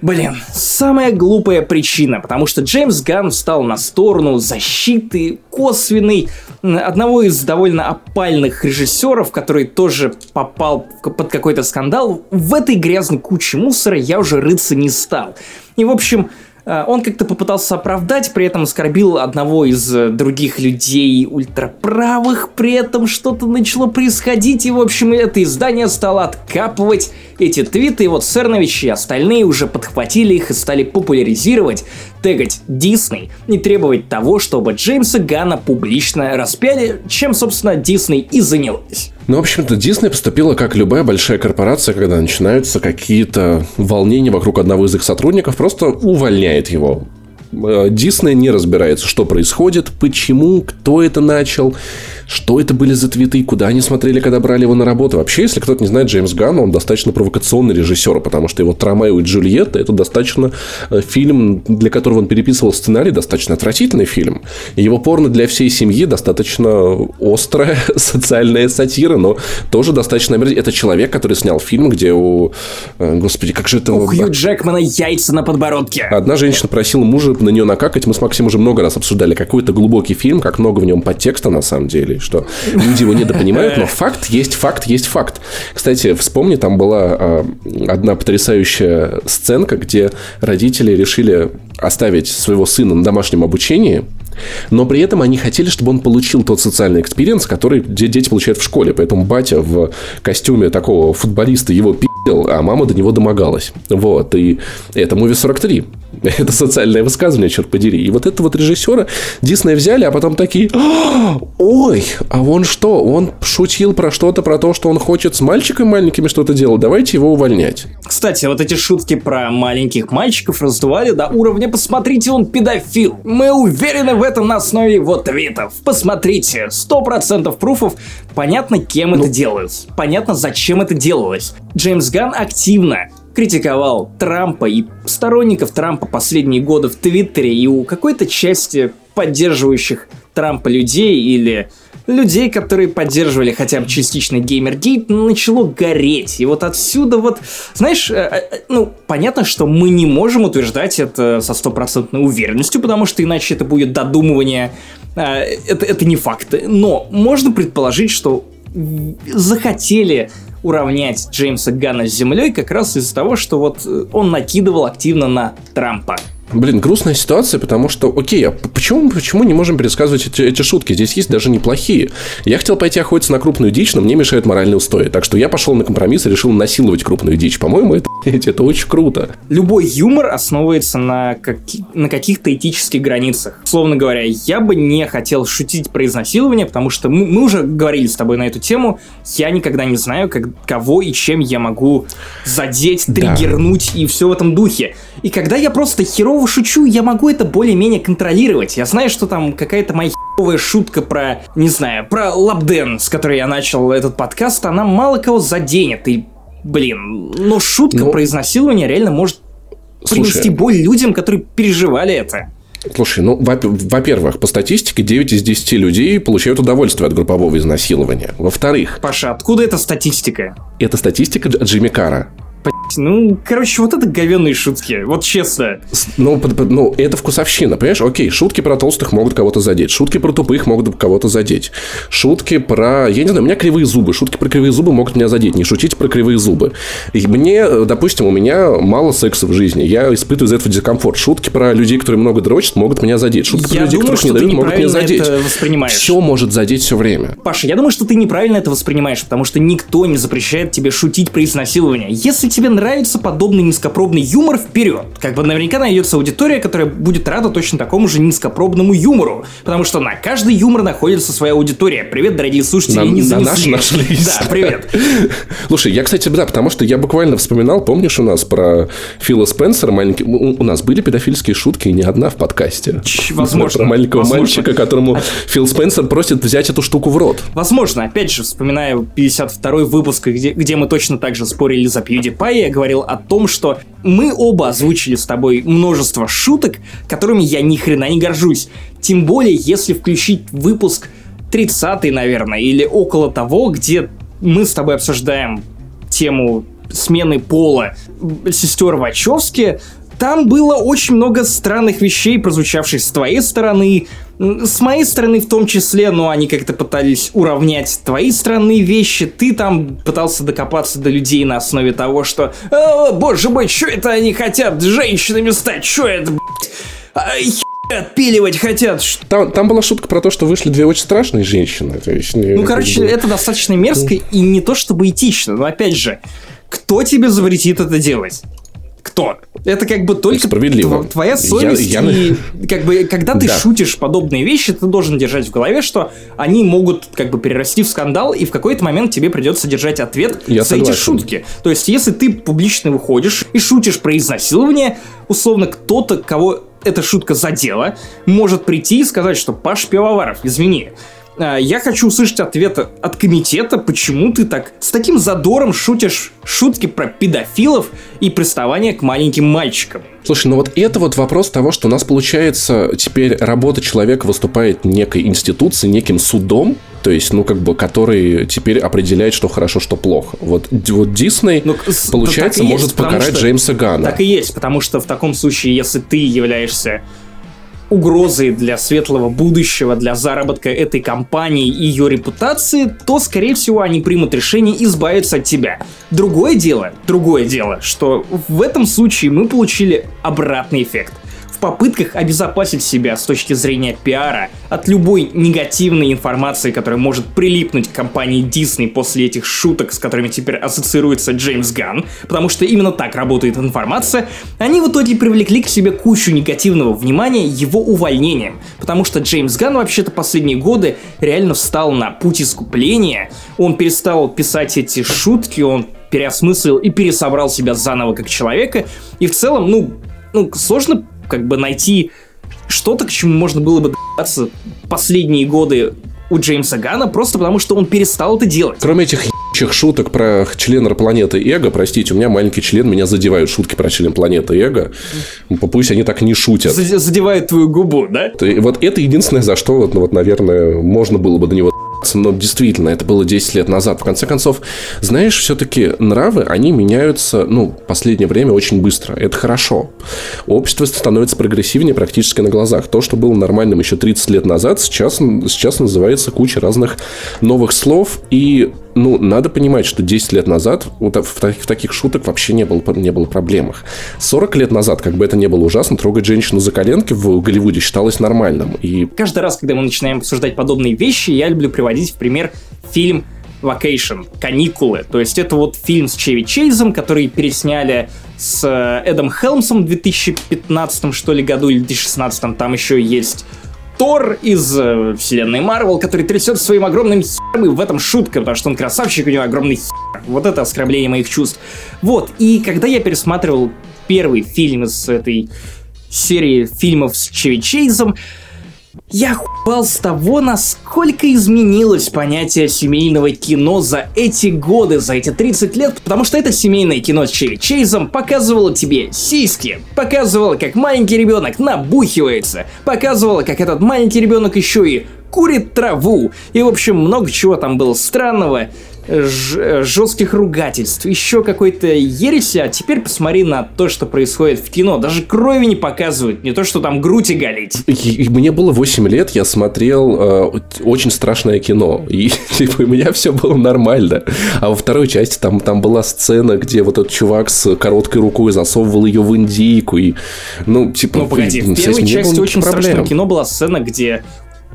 Блин, самая глупая причина, потому что Джеймс Ганн встал на сторону защиты косвенной одного из довольно опальных режиссеров, который тоже попал под какой-то скандал. В этой грязной куче мусора я уже рыться не стал. И, в общем, он как-то попытался оправдать, при этом оскорбил одного из других людей ультраправых, при этом что-то начало происходить, и, в общем, это издание стало откапывать эти твиты, и вот Сырнович и остальные уже подхватили их и стали популяризировать, тегать Дисней и требовать того, чтобы Джеймса Ганна публично распяли, чем, собственно, Дисней и занялась. Ну, в общем-то, Дисней поступила как любая большая корпорация, когда начинаются какие-то волнения вокруг одного из их сотрудников, просто увольняет его. Дисней не разбирается, что происходит, почему, кто это начал, что это были за твиты, куда они смотрели, когда брали его на работу. Вообще, если кто-то не знает Джеймс Ганн, он достаточно провокационный режиссер, потому что его «Тромео и Джульетта» — это достаточно фильм, для которого он переписывал сценарий, достаточно отвратительный фильм. Его порно для всей семьи достаточно острая социальная сатира, но тоже достаточно... Это человек, который снял фильм, где у... Господи, как же это... У Хью Джекмана яйца на подбородке. Одна женщина просила мужа на нее накакать. Мы с Максимом уже много раз обсуждали, какой это глубокий фильм, как много в нем подтекста на самом деле, что люди его недопонимают, но факт есть факт, есть факт. Кстати, вспомни, там была одна потрясающая сценка, где родители решили оставить своего сына на домашнем обучении, но при этом они хотели, чтобы он получил тот социальный экспириенс, который дети получают в школе. Поэтому батя в костюме такого футболиста его пи***л, а мама до него домогалась. Вот. И это муви сорок три. Это социальное высказывание, черт подери. И вот этого вот режиссера Дисней взяли, а потом такие... Ой, а он что? Он шутил про что-то, про то, что он хочет с мальчиками маленькими что-то делать. Давайте его увольнять. Кстати, вот эти шутки про маленьких мальчиков раздували до уровня «Посмотрите, он педофил». Мы уверены в этом на основе его твитов. Посмотрите, сто процентов пруфов. Понятно, кем ну... это делалось. Понятно, зачем это делалось. Джеймс Ганн активно критиковал Трампа и сторонников Трампа последние годы в Твиттере, и у какой-то части поддерживающих Трампа людей или людей, которые поддерживали хотя бы частично Геймергейт, начало гореть. И вот отсюда вот, знаешь, ну, понятно, что мы не можем утверждать это со стопроцентной уверенностью, потому что иначе это будет додумывание, это, это не факты. Но можно предположить, что захотели уравнять Джеймса Ганна с землей как раз из-за того, что вот он накидывал активно на Трампа. Блин, грустная ситуация, потому что, окей, а почему, почему не можем пересказывать эти, эти шутки? Здесь есть даже неплохие. Я хотел пойти охотиться на крупную дичь, но мне мешают моральные устои. Так что я пошел на компромисс и решил насиловать крупную дичь. По-моему, это, это очень круто. Любой юмор основывается на, как, на каких-то этических границах. Словно говоря, я бы не хотел шутить про изнасилование, потому что мы, мы уже говорили с тобой на эту тему. Я никогда не знаю, как, кого и чем я могу задеть, триггернуть, да, и все в этом духе. И когда я просто херово шучу, я могу это более-менее контролировать. Я знаю, что там какая-то моя х**овая шутка про, не знаю, про лабден, с которой я начал этот подкаст, она мало кого заденет. И, блин, но шутка но... про изнасилование реально может, слушай, принести боль людям, которые переживали это. Слушай, ну, во-первых, по статистике девять из десяти людей получают удовольствие от группового изнасилования. Во-вторых... Паша, откуда эта статистика? Это статистика Джимми Карра. Ну, короче, вот это говенные шутки, вот честно. Ну, под, под, ну, это вкусовщина, понимаешь? Окей, шутки про толстых могут кого-то задеть, шутки про тупых могут кого-то задеть, шутки про... Я не знаю, у меня кривые зубы, шутки про кривые зубы могут меня задеть, не шутите про кривые зубы. И мне, допустим, у меня мало секса в жизни, я испытываю из-за этого дискомфорт. Шутки про людей, которые много дрочат, могут меня задеть. Шутки я про людей, думаю, которых не дают, могут меня задеть. Это воспринимаешь. Все может задеть все время. Паша, я думаю, что ты неправильно это воспринимаешь, потому что никто не запрещает тебе шутить про изнасилование. Если тебе нравится подобный низкопробный юмор, вперед! Как бы наверняка найдется аудитория, которая будет рада точно такому же низкопробному юмору, потому что на каждый юмор находится своя аудитория. Привет, дорогие слушатели, на, не занесли. На наш нашлись. Да, привет. Слушай, я, кстати, да, потому что я буквально вспоминал, помнишь, у нас про Фила Спенсера маленький... У, у нас были педофильские шутки, и не одна в подкасте. Ч, возможно. Про маленького возможно. мальчика, которому Фил Спенсер просит взять эту штуку в рот. Возможно. Опять же, вспоминаю пятьдесят второй выпуск, где, где мы точно так же спорили за PewDiePie, я говорил о том, что мы оба озвучили с тобой множество шуток, которыми я ни хрена не горжусь. Тем более, если включить выпуск тридцатый, наверное, или около того, где мы с тобой обсуждаем тему смены пола сестер Вачовски. Там было очень много странных вещей, прозвучавших с твоей стороны, с моей стороны в том числе, но они как-то пытались уравнять твои странные вещи. Ты там пытался докопаться до людей на основе того, что «О, боже мой, что это они хотят женщинами стать? Что это, блядь? Ай, отпиливать хотят». Там, там была шутка про то, что вышли две очень страшные женщины. То есть, ну, это короче, было... это достаточно мерзко и не то чтобы этично, но опять же, кто тебе запретит это делать? Кто? Это как бы только твоя совесть, я, я... и как бы, когда ты да. шутишь подобные вещи, ты должен держать в голове, что они могут как бы перерасти в скандал, и в какой-то момент тебе придется держать ответ я за согласен. эти шутки. То есть, если ты публично выходишь и шутишь про изнасилование, условно, кто-то, кого эта шутка задела, может прийти и сказать, что «Паш Пивоваров, извини». Я хочу услышать ответ от комитета, почему ты так с таким задором шутишь шутки про педофилов и приставания к маленьким мальчикам. Слушай, ну вот это вот вопрос того, что у нас получается теперь работа человека выступает некой институцией, неким судом, то есть, ну, как бы, который теперь определяет, что хорошо, что плохо. Вот, вот Дисней, ну, получается, да, может есть, покарать что, Джеймса Ганна. Так и есть, потому что в таком случае, если ты являешься угрозой для светлого будущего, для заработка этой компании и ее репутации, то, скорее всего, они примут решение избавиться от тебя. Другое дело, другое дело, что в этом случае мы получили обратный эффект. В попытках обезопасить себя с точки зрения пиара от любой негативной информации, которая может прилипнуть к компании Disney после этих шуток, с которыми теперь ассоциируется Джеймс Ганн, потому что именно так работает информация, они в итоге привлекли к себе кучу негативного внимания его увольнением, потому что Джеймс Ганн вообще-то последние годы реально встал на путь искупления, он перестал писать эти шутки, он переосмыслил и пересобрал себя заново как человека, и в целом, ну, ну сложно как бы найти что-то, к чему можно было бы д***ться последние годы у Джеймса Ганна, просто потому что он перестал это делать. Кроме этих ебаных шуток про члена планеты Эго, простите, у меня маленький член, меня задевают шутки про член планеты Эго, пусть они так не шутят. Задевают твою губу, да? Вот это единственное, за что, вот, ну, вот, наверное, можно было бы до него д***ться, но действительно, это было десять лет назад. В конце концов, знаешь, все-таки нравы, они меняются, ну, в последнее время очень быстро, это хорошо. Общество становится прогрессивнее практически на глазах. То, что было нормальным еще тридцать лет назад, сейчас, сейчас называется куча разных новых слов. И, ну, надо понимать, что десять лет назад вот в, так, в таких шуток вообще не было, не было проблем. сорок лет назад, как бы это не было ужасно, трогать женщину за коленки в Голливуде считалось нормальным. И... Каждый раз, когда мы начинаем обсуждать подобные вещи, я люблю приводить в пример фильм «Vacation», «Каникулы». То есть это вот фильм с Чеви Чейзом, который пересняли с Эдом Хелмсом в две тысячи пятнадцатом, что ли, году, или в две тысячи шестнадцатом. Там еще есть... Тор из э, вселенной Марвел, который трясет своим огромным хером, и в этом шутка, потому что он красавчик, у него огромный хер. Вот это оскорбление моих чувств. Вот, и когда я пересматривал первый фильм из этой серии фильмов с Чеви Чейзом, Я хуал с того, насколько изменилось понятие семейного кино за эти годы, за эти тридцать лет, потому что это семейное кино с Чеве Чейзом показывало тебе сиськи, показывало, как маленький ребенок набухивается, показывало, как этот маленький ребенок еще и курит траву, и, в общем, много чего там было странного, ж- жестких ругательств, еще какой-то ереси, а теперь посмотри на то, что происходит в кино, даже крови не показывают, не то, что там грудь и галить. Мне было восемь лет, я смотрел э, очень страшное кино, и типа, у меня все было нормально, а во второй части там, там была сцена, где вот этот чувак с короткой рукой засовывал ее в индейку, и, ну, типа... Ну, погоди, в первой части очень страшного кино была сцена, где...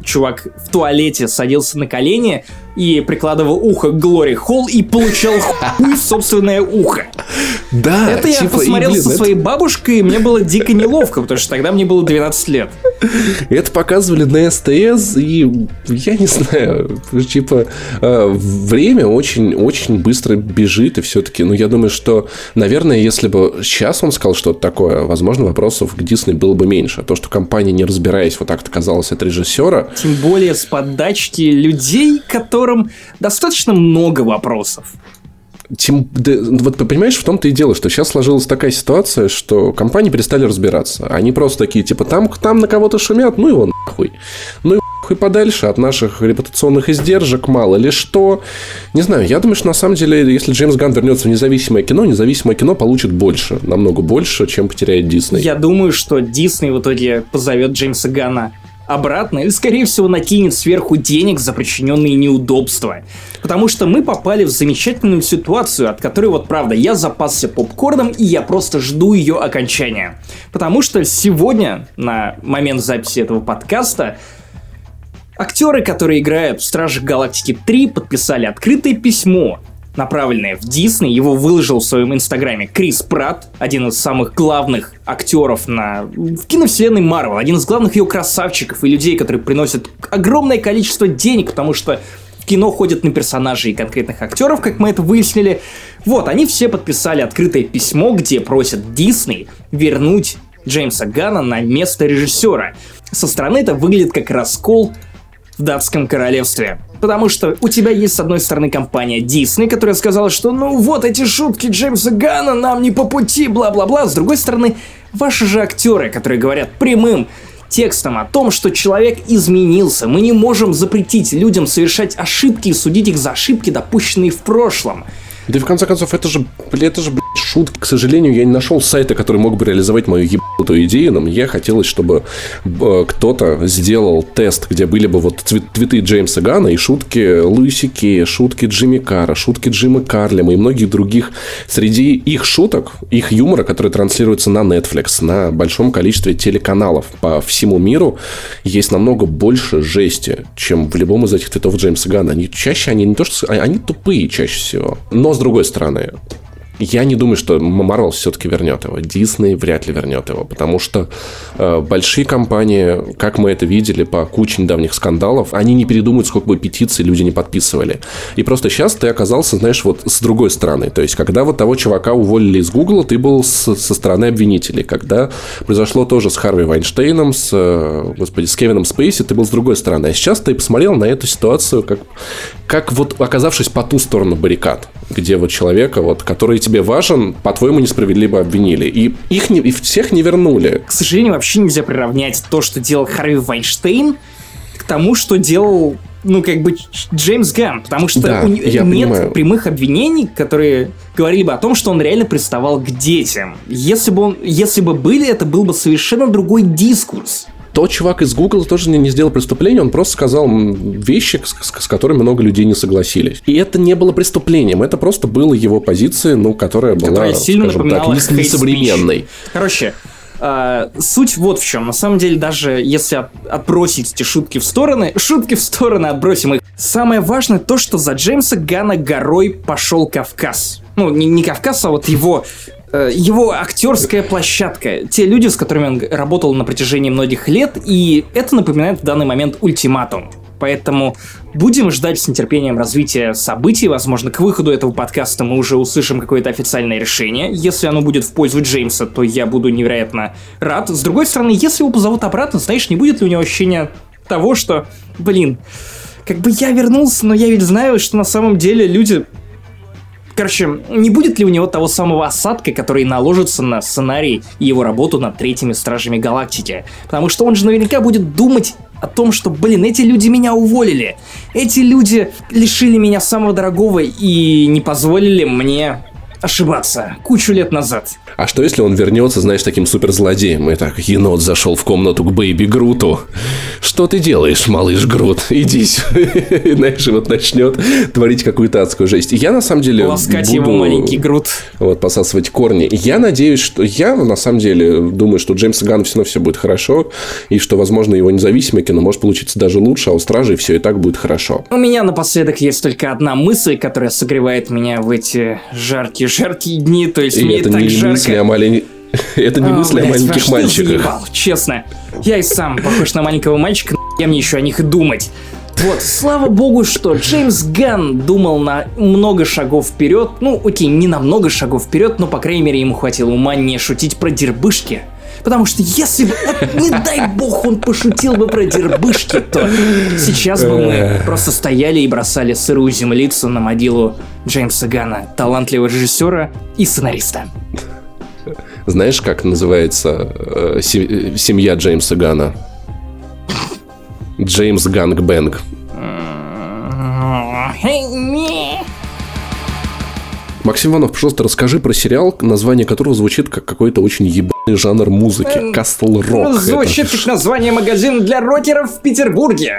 Чувак в туалете садился на колени и прикладывал ухо к Глори Холл и получал хуй в собственное ухо. Да, это типа, я посмотрел блин, со своей это... бабушкой, и мне было дико неловко, потому что тогда мне было двенадцать лет. Это показывали на СТС, и я не знаю, типа время очень-очень быстро бежит, и все-таки, ну, я думаю, что, наверное, если бы сейчас он сказал что-то такое, возможно, вопросов к Дисней было бы меньше. То, что компания, не разбираясь, вот так отказалась от режиссера. Тем более с подачки людей, которым достаточно много вопросов. Тем, да, вот понимаешь, в том-то и дело, что сейчас сложилась такая ситуация, что компании перестали разбираться. Они просто такие, типа, там, там на кого-то шумят, ну его нахуй. Ну и нахуй подальше от наших репутационных издержек, мало ли что. Не знаю, я думаю, что на самом деле, если Джеймс Ганн вернется в независимое кино, независимое кино получит больше, намного больше, чем потеряет Дисней. Я думаю, что Дисней в итоге позовет Джеймса Ганна обратно, или, скорее всего, накинет сверху денег за причиненные неудобства. Потому что мы попали в замечательную ситуацию, от которой, вот правда, я запасся попкорном, и я просто жду ее окончания. Потому что сегодня, на момент записи этого подкаста, актеры, которые играют в «Стражах Галактики три», подписали открытое письмо, направленное в Дисней. Его выложил в своем инстаграме Крис Пратт, один из самых главных актеров на... в киновселенной Марвел, один из главных ее красавчиков и людей, которые приносят огромное количество денег, потому что в кино ходят на персонажей и конкретных актеров, как мы это выяснили. Вот, они все подписали открытое письмо, где просят Дисней вернуть Джеймса Ганна на место режиссера. Со стороны это выглядит как раскол в датском королевстве. Потому что у тебя есть, с одной стороны, компания Дисней, которая сказала, что ну вот эти шутки Джеймса Ганна нам не по пути, бла-бла-бла. С другой стороны, ваши же актеры, которые говорят прямым текстом о том, что человек изменился. Мы не можем запретить людям совершать ошибки и судить их за ошибки, допущенные в прошлом. Да и в конце концов, это же, блядь, это же, блядь, шутка. К сожалению, я не нашел сайта, который мог бы реализовать мою ебанутую идею, но мне хотелось, чтобы э, кто-то сделал тест, где были бы вот твит- твиты Джеймса Ганна и шутки Луиси Кея, шутки Джимми Карра, шутки Джима Карлема и многих других. Среди их шуток, их юмора, который транслируется на Netflix, на большом количестве телеканалов по всему миру, есть намного больше жести, чем в любом из этих твитов Джеймса Ганна. Они чаще, они не то что... Они тупые чаще всего. Но с другой стороны, я не думаю, что Marvel все-таки вернет его. Disney вряд ли вернет его, потому что э, большие компании, как мы это видели по куче недавних скандалов, они не передумают, сколько бы петиций люди не подписывали. И просто сейчас ты оказался, знаешь, вот с другой стороны. То есть, когда вот того чувака уволили из Гугла, ты был с, со стороны обвинителей. Когда произошло тоже с Харви Вайнштейном, с, э, господи, с Кевином Спейси, ты был с другой стороны. А сейчас ты посмотрел на эту ситуацию, как, как вот оказавшись по ту сторону баррикад, где вот человека, вот, который тебе важен, по-твоему несправедливо обвинили. И их не, и всех не вернули. К сожалению, вообще нельзя приравнять то, что делал Харви Вайнштейн, к тому, что делал, ну, как бы, Джеймс Ганн. Потому что да, у не, нет понимаю. прямых обвинений, которые говорили бы о том, что он реально приставал к детям. Если бы, он, если бы были, это был бы совершенно другой дискурс. Тот чувак из Google тоже не сделал преступление, он просто сказал вещи, с, с, с которыми много людей не согласились. И это не было преступлением, это просто была его позиция, ну, которая, которая была, скажем так, несовременной. Короче, э, суть вот в чем. На самом деле, даже если отбросить эти шутки в стороны, шутки в стороны отбросим их. Самое важное то, что за Джеймса Ганна горой пошел Кавказ. Ну, не, не Кавказ, а вот его... его актерская площадка, те люди, с которыми он работал на протяжении многих лет, и это напоминает в данный момент ультиматум. Поэтому будем ждать с нетерпением развития событий. Возможно, к выходу этого подкаста мы уже услышим какое-то официальное решение. Если оно будет в пользу Джеймса, то я буду невероятно рад. С другой стороны, если его позовут обратно, знаешь, не будет ли у него ощущения того, что, блин, как бы я вернулся, но я ведь знаю, что на самом деле люди... Короче, не будет ли у него того самого осадка, который наложится на сценарий и его работу над третьими Стражами Галактики? Потому что он же наверняка будет думать о том, что, блин, эти люди меня уволили. Эти люди лишили меня самого дорогого и не позволили мне... ошибаться. Кучу лет назад. А что если он вернется, знаешь, таким суперзлодеем? И так, енот зашел в комнату к Бэйби Груту. Что ты делаешь, малыш Грут? Иди сюда. И, знаешь, вот начнет творить какую-то адскую жесть. Я, на самом деле, ласкать буду... его маленький Грут. Вот, посасывать корни. Я надеюсь, что... Я, на самом деле, думаю, что Джеймс Ганн все равно все будет хорошо. И что, возможно, его независимое кино может получиться даже лучше. А у Стражей все и так будет хорошо. У меня напоследок есть только одна мысль, которая согревает меня в эти жаркие жаркие дни, то есть и мне это так не жарко. Мысли о малень... это не а, мысли блядь, о маленьких мальчиках. Заебал, честно. Я и сам похож на маленького мальчика, я мне еще о них и думать. Вот, слава богу, что Джеймс Ганн думал на много шагов вперед. Ну, окей, не на много шагов вперед, но, по крайней мере, ему хватило ума не шутить про дербышки. Потому что если бы, вот, не дай бог, он пошутил бы про дербышки, то сейчас бы мы просто стояли и бросали сырую землицу на могилу Джеймса Ганна, талантливого режиссера и сценариста. Знаешь, как называется э, семья Джеймса Ганна? Джеймс Гангбэнг. Максим Иванов, пожалуйста, расскажи про сериал, название которого звучит как какой-то очень ебаный жанр музыки. Castle Rock. Звучит это... как название магазина для рокеров в Петербурге.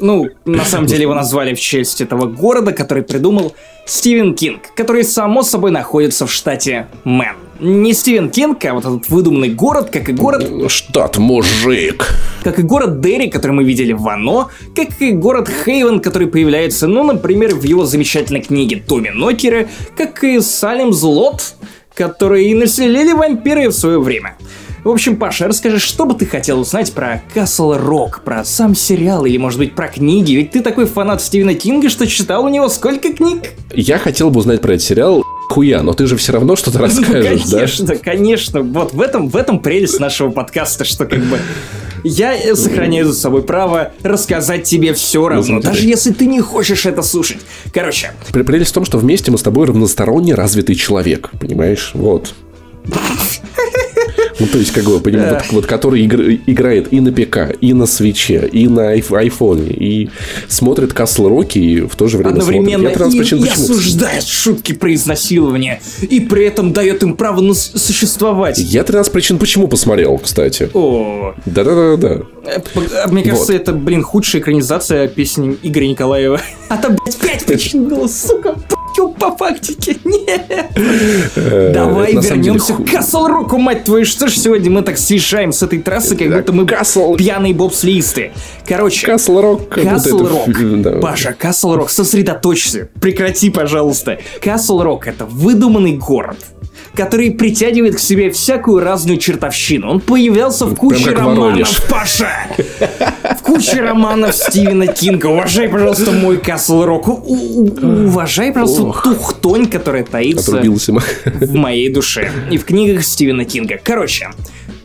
Ну, на самом деле его назвали в честь этого города, который придумал Стивен Кинг, который, само собой, находится в штате Мэн. Не Стивен Кинг, а вот этот выдуманный город, как и город... Штат мужик. Как и город Дерри, который мы видели в Вано, как и город Хейвен, который появляется, ну, например, в его замечательной книге Томми Нокера, как и Салемс Лот, которые населили вампиры в свое время. В общем, Паша, расскажи, что бы ты хотел узнать про Castle Rock, про сам сериал или, может быть, про книги? Ведь ты такой фанат Стивена Кинга, что читал у него сколько книг? Я хотел бы узнать про этот сериал хуя, но ты же все равно что-то расскажешь, да? Ну, конечно, да? конечно. Вот в этом, в этом прелесть нашего подкаста, что как бы... Я сохраняю за собой право рассказать тебе все равно, ну, даже если ты не хочешь это слушать. Короче. Прелесть в том, что вместе мы с тобой равносторонне развитый человек, понимаешь? Вот. Ну, то есть, как бы, понимаете, вот, вот, который игр, играет и на ПК, и на Свиче, и на айф, айфоне, и смотрит Castle Rock, и в то же время одновременно смотрит. И, и осуждает шутки про изнасилование, и при этом дает им право на существовать. Я тринадцать причин почему посмотрел, кстати. О. Да-да-да-да. Мне кажется, вот. Это, блин, худшая экранизация песни Игоря Николаева. А там, блядь, пять причин было, сука, по фактике, нет. Давай вернемся к Castle Rock, мать твою, что ж сегодня мы так съезжаем с этой трассы, как будто мы пьяные бобслеисты. Короче, Castle Rock. Castle Rock. Паша, Castle Rock, сосредоточься, прекрати, пожалуйста. Castle Rock — это выдуманный город, который притягивает к себе всякую разную чертовщину. Он появлялся в куче романов, Воронеж. Паша! В куче романов Стивена Кинга. Уважай, пожалуйста, мой Castle Rock. У- уважай, пожалуйста, Ох. тухтонь, которая таится Отрубился. в моей душе. И в книгах Стивена Кинга. Короче,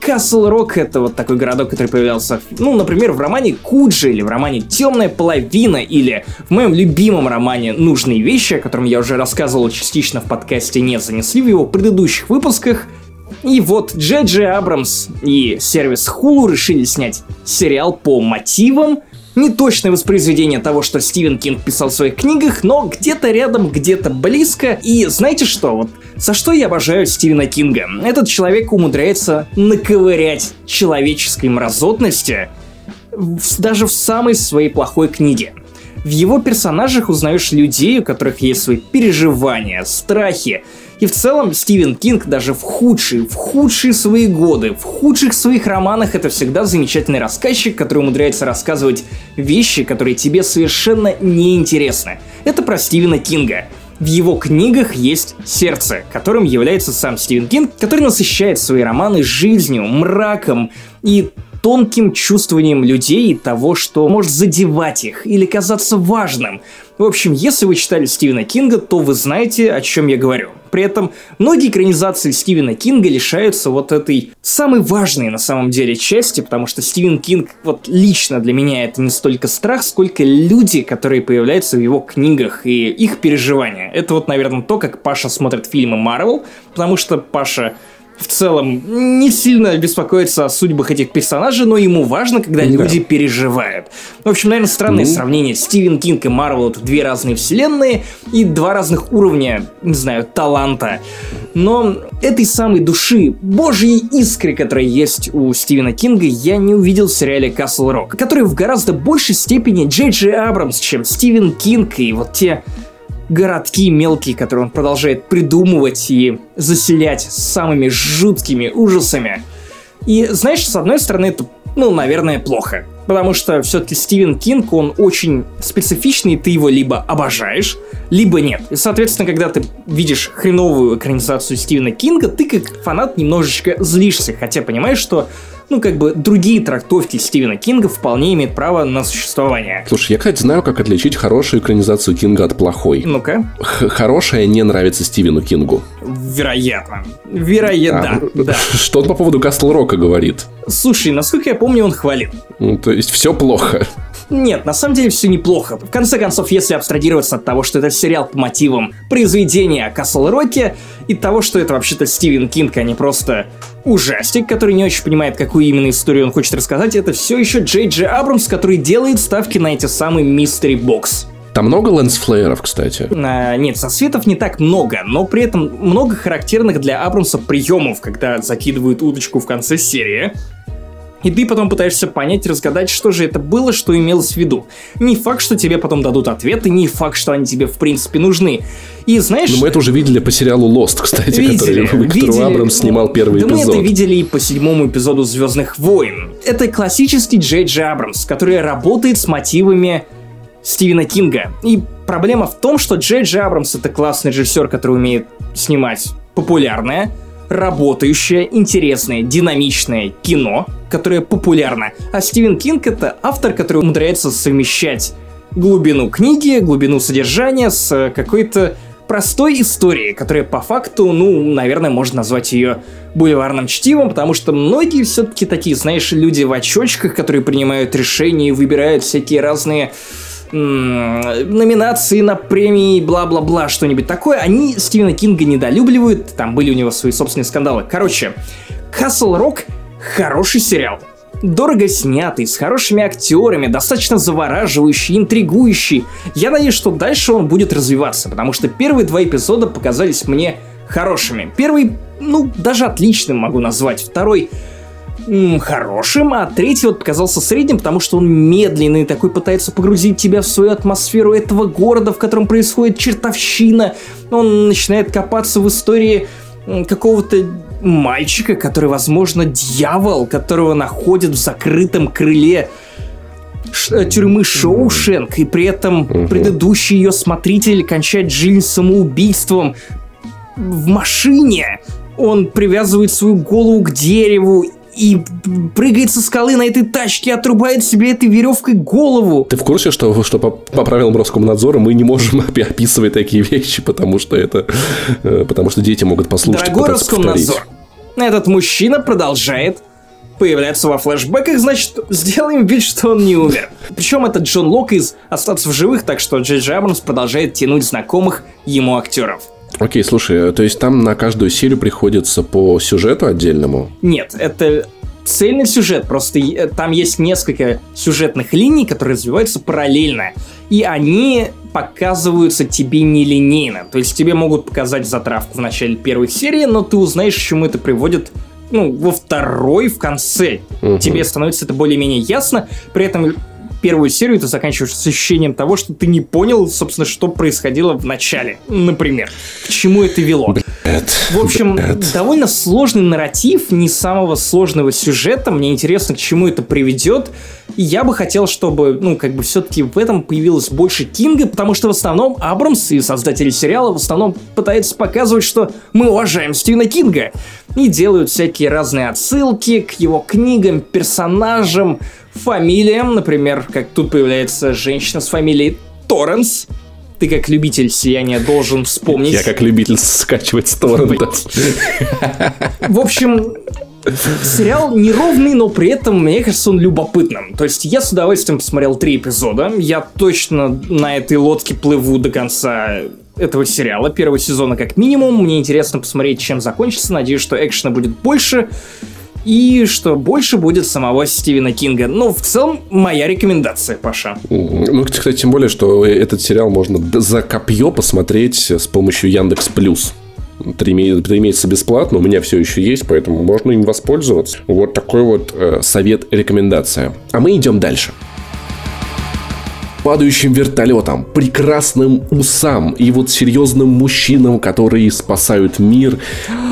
Castle Rock — это вот такой городок, который появлялся, ну, например, в романе Куджи, или в романе «Темная половина», или в моем любимом романе «Нужные вещи», о котором я уже рассказывал частично в подкасте «Не занесли», в его предыдущих выпусках. И вот Джей Джей Абрамс и сервис Hulu решили снять сериал по мотивам. Неточное воспроизведение того, что Стивен Кинг писал в своих книгах, но где-то рядом, где-то близко. И знаете что? Вот за что я обожаю Стивена Кинга? Этот человек умудряется наковырять человеческой мразотности даже в самой своей плохой книге. В его персонажах узнаешь людей, у которых есть свои переживания, страхи. И в целом Стивен Кинг даже в худшие, в худшие свои годы, в худших своих романах — это всегда замечательный рассказчик, который умудряется рассказывать вещи, которые тебе совершенно неинтересны. Это про Стивена Кинга. В его книгах есть сердце, которым является сам Стивен Кинг, который насыщает свои романы жизнью, мраком и тонким чувствованием людей и того, что может задевать их или казаться важным. В общем, если вы читали Стивена Кинга, то вы знаете, о чем я говорю. При этом многие экранизации Стивена Кинга лишаются вот этой самой важной на самом деле части, потому что Стивен Кинг, вот лично для меня, это не столько страх, сколько люди, которые появляются в его книгах и их переживания. Это вот, наверное, то, как Паша смотрит фильмы Марвел, потому что Паша в целом не сильно беспокоится о судьбах этих персонажей, но ему важно, когда да. люди переживают. В общем, наверное, странное ну... сравнение. Стивен Кинг и Марвел — это две разные вселенные и два разных уровня, не знаю, таланта. Но этой самой души, божьей искры, которая есть у Стивена Кинга, я не увидел в сериале Castle Rock, который в гораздо большей степени Джей Джей Абрамс, чем Стивен Кинг и вот те городки мелкие, которые он продолжает придумывать и заселять самыми жуткими ужасами. И, знаешь, с одной стороны, это, ну, наверное, плохо. Потому что все-таки Стивен Кинг, он очень специфичный, и ты его либо обожаешь, либо нет. И, соответственно, когда ты видишь хреновую экранизацию Стивена Кинга, ты как фанат немножечко злишься, хотя понимаешь, что, ну, как бы, другие трактовки Стивена Кинга вполне имеют право на существование. Слушай, я, кстати, знаю, как отличить хорошую экранизацию Кинга от плохой. Ну-ка. Х- хорошая не нравится Стивену Кингу. Вероятно. Вероятно, а, да. Что он по поводу Castle Rock'а говорит? Слушай, насколько я помню, он хвалил. Ну, то есть все плохо. Нет, на самом деле все неплохо. В конце концов, если абстрагироваться от того, что это сериал по мотивам произведения о Castle Rock'е, и того, что это вообще-то Стивен Кинг, а не просто ужастик, который не очень понимает, какую именно историю он хочет рассказать, это все еще Джей Джей Абрамс, который делает ставки на эти самые Mystery Box. Там много лэнсфлееров, кстати? А, нет, засветов не так много, но при этом много характерных для Абрамса приемов, когда закидывают удочку в конце серии. И ты потом пытаешься понять, разгадать, что же это было, что имелось в виду. Не факт, что тебе потом дадут ответы, не факт, что они тебе в принципе нужны. И знаешь... Ну, мы это уже видели по сериалу Lost, кстати, видели, который видели. Абрамс снимал первый да эпизод. Да мы это видели и по седьмому эпизоду «Звездных войн». Это классический Джей Джей Абрамс, который работает с мотивами Стивена Кинга. И проблема в том, что Джей Джей Абрамс — это классный режиссер, который умеет снимать популярное, работающее, интересное, динамичное кино, которое популярно. А Стивен Кинг — это автор, который умудряется совмещать глубину книги, глубину содержания с какой-то простой историей, которая по факту, ну, наверное, можно назвать ее бульварным чтивом, потому что многие все-таки такие, знаешь, люди в очочках, которые принимают решения и выбирают всякие разные номинации на премии, бла-бла-бла, что-нибудь такое, они Стивена Кинга недолюбливают, там были у него свои собственные скандалы. Короче, Castle Rock — хороший сериал. Дорого снятый, с хорошими актерами, достаточно завораживающий, интригующий. Я надеюсь, что дальше он будет развиваться, потому что первые два эпизода показались мне хорошими. Первый, ну, даже отличным могу назвать, второй — хорошим, а третий вот показался средним, потому что он медленный, такой пытается погрузить тебя в свою атмосферу этого города, в котором происходит чертовщина. Он начинает копаться в истории какого-то мальчика, который, возможно, дьявол, которого находят в закрытом крыле ш- тюрьмы Шоушенк, и при этом предыдущий ее смотритель кончает жизнь самоубийством в машине. Он привязывает свою голову к дереву и прыгает со скалы на этой тачке, отрубает себе этой веревкой голову. Ты в курсе, что, что по, по правилам Роскомнадзора мы не можем описывать такие вещи, потому что это... Потому что дети могут послушать. Дорогой Роскомнадзор, повторить. Этот мужчина продолжает появляться во флешбеках, значит, сделаем вид, что он не умер. Причем это Джон Лок из «Остаться в живых», так что Джей Джей Абрамс продолжает тянуть знакомых ему актеров. Окей, слушай, то есть там на каждую серию приходится по сюжету отдельному? Нет, это цельный сюжет, просто там есть несколько сюжетных линий, которые развиваются параллельно, и они показываются тебе нелинейно, то есть тебе могут показать затравку в начале первой серии, но ты узнаешь, к чему это приводит, ну, во второй, в конце. Угу. Тебе становится это более-менее ясно, при этом первую серию, ты заканчиваешь с ощущением того, что ты не понял, собственно, что происходило в начале, например, к чему это вело. Блять, в общем, блять. довольно сложный нарратив, не самого сложного сюжета. Мне интересно, к чему это приведет. И я бы хотел, чтобы, ну, как бы все-таки в этом появилось больше Кинга, потому что в основном Абрамс и создатели сериала в основном пытаются показывать, что мы уважаем Стивена Кинга. И делают всякие разные отсылки к его книгам, персонажам, фамилиям. Например, как тут появляется женщина с фамилией Торренс. Ты как любитель сияния должен вспомнить. Я как любитель скачивать с торрента. В общем, сериал неровный, но при этом, мне кажется, он любопытным. То есть я с удовольствием посмотрел три эпизода. Я точно на этой лодке плыву до конца этого сериала, первого сезона как минимум. Мне интересно посмотреть, чем закончится. Надеюсь, что экшена будет больше. И что больше будет самого Стивена Кинга. Но в целом моя рекомендация, Паша. Ну, кстати, тем более, что этот сериал можно за копье посмотреть с помощью Яндекс.Плюс. Три месяца бесплатно, у меня все еще есть, поэтому можно им воспользоваться. Вот такой вот э, совет, рекомендация. А мы идем дальше. Падающим вертолетам, прекрасным усам и вот серьезным мужчинам, которые спасают мир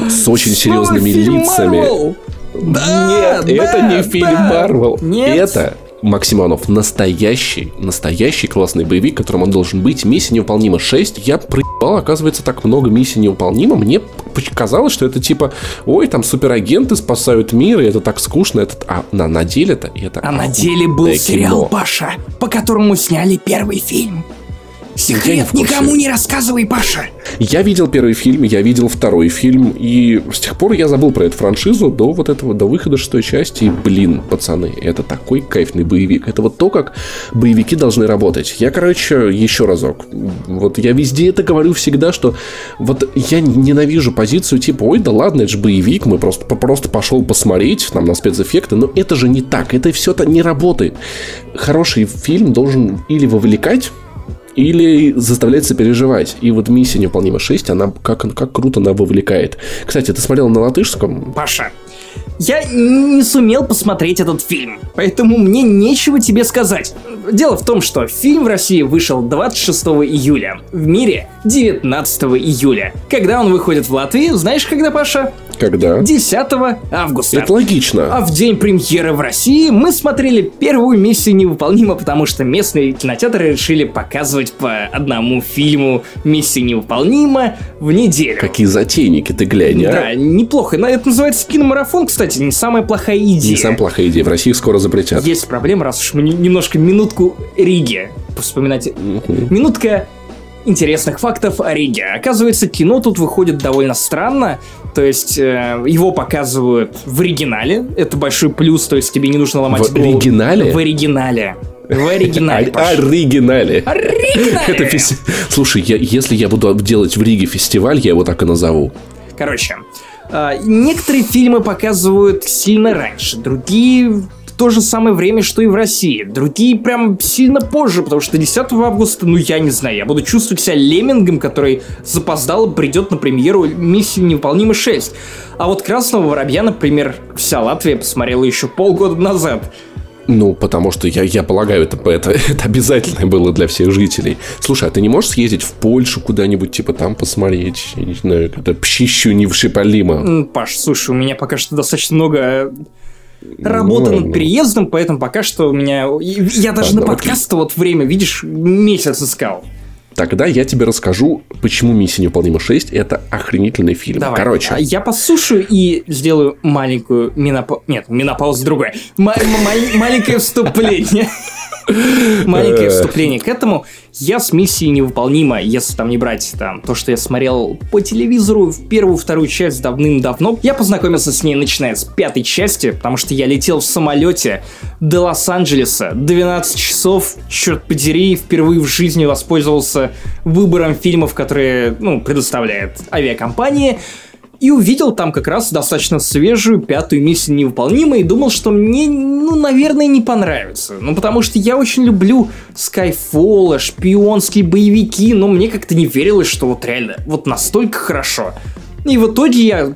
с очень серьезными лицами. Да, Нет, да, это не да, фильм Марвел. Это Максим Иванов. Настоящий, настоящий классный боевик, которым он должен быть. Миссия невыполнима шесть. Я проебал, оказывается, так много миссий невыполнима. Мне казалось, что это типа, ой, там суперагенты спасают мир, и это так скучно. Это... А на, на деле-то это... А на деле был кино. Сериал, Паша, по которому сняли первый фильм. Секрет никому не рассказывай, Паша. Я видел первый фильм, я видел второй фильм, и с тех пор я забыл про эту франшизу до вот этого, до выхода шестой части. И, блин, пацаны, это такой кайфный боевик. Это вот то, как боевики должны работать. Я, короче, еще разок. Вот я везде это говорю всегда, что вот я ненавижу позицию типа, ой, да ладно, это же боевик, мы просто, просто пошел посмотреть там на спецэффекты, но это же не так, это все-то не работает. Хороший фильм должен или вовлекать, или заставляет сопереживать. И вот «Миссия невыполнима шесть», она как, как круто она вовлекает. Кстати, ты смотрел на латышском? Паша, я не сумел посмотреть этот фильм, поэтому мне нечего тебе сказать. Дело в том, что фильм в России вышел двадцать шестого июля, в мире девятнадцатого июля. Когда он выходит в Латвии, знаешь, когда, Паша? Когда? десятого августа. Это логично. А в день премьеры в России мы смотрели первую «Миссию невыполнима», потому что местные кинотеатры решили показывать по одному фильму «Миссия невыполнима» в неделю. Какие затейники, ты глянь, а? Да, неплохо. Это называется киномарафон, кстати, не самая плохая идея. Не самая плохая идея. В России скоро запретят. Есть проблема, раз уж мы немножко минутку Риги вспоминать. Mm-hmm. Минутка интересных фактов о Риге. Оказывается, кино тут выходит довольно странно. То есть э, его показывают в оригинале. Это большой плюс, то есть тебе не нужно ломать в голову. В оригинале? В оригинале. В оригинале. Оригинале. Оригинале. Слушай, если я буду делать в Риге фестиваль, я его так и назову. Короче, некоторые фильмы показывают сильно раньше, другие... то же самое время, что и в России. Другие прям сильно позже, потому что десятого августа, ну я не знаю, я буду чувствовать себя леммингом, который запоздало придет на премьеру «Миссии невыполнима шесть». А вот «Красного воробья», например, вся Латвия посмотрела еще полгода назад. Ну, потому что, я, я полагаю, это, это, это обязательно было для всех жителей. Слушай, а ты не можешь съездить в Польшу куда-нибудь, типа, там посмотреть? Я не знаю, это «Пщищу невшипалимо». Паш, слушай, у меня пока что достаточно много... Работа ну, над переездом, поэтому пока что у меня... Я даже Ладно, на подкаст-то вот время, видишь, месяц искал. Тогда я тебе расскажу, почему «Миссия невыполнима шесть» — это охренительный фильм. Давай. Короче. Я послушаю и сделаю маленькую менопаузу... Нет, менопауза другая. Маленькое вступление. Маленькое вступление к этому. Я с «Миссией невыполнима», если там не брать там то, что я смотрел по телевизору в первую-вторую часть давным-давно. Я познакомился с ней, начиная с пятой части, потому что я летел в самолете до Лос-Анджелеса двенадцать часов, черт подери, впервые в жизни воспользовался выбором фильмов, которые, ну, предоставляет авиакомпании. И увидел там как раз достаточно свежую пятую «Миссию невыполнима» и думал, что мне, ну, наверное, не понравится. Ну, потому что я очень люблю скайфолы, шпионские боевики, но мне как-то не верилось, что вот реально вот настолько хорошо. И в итоге я...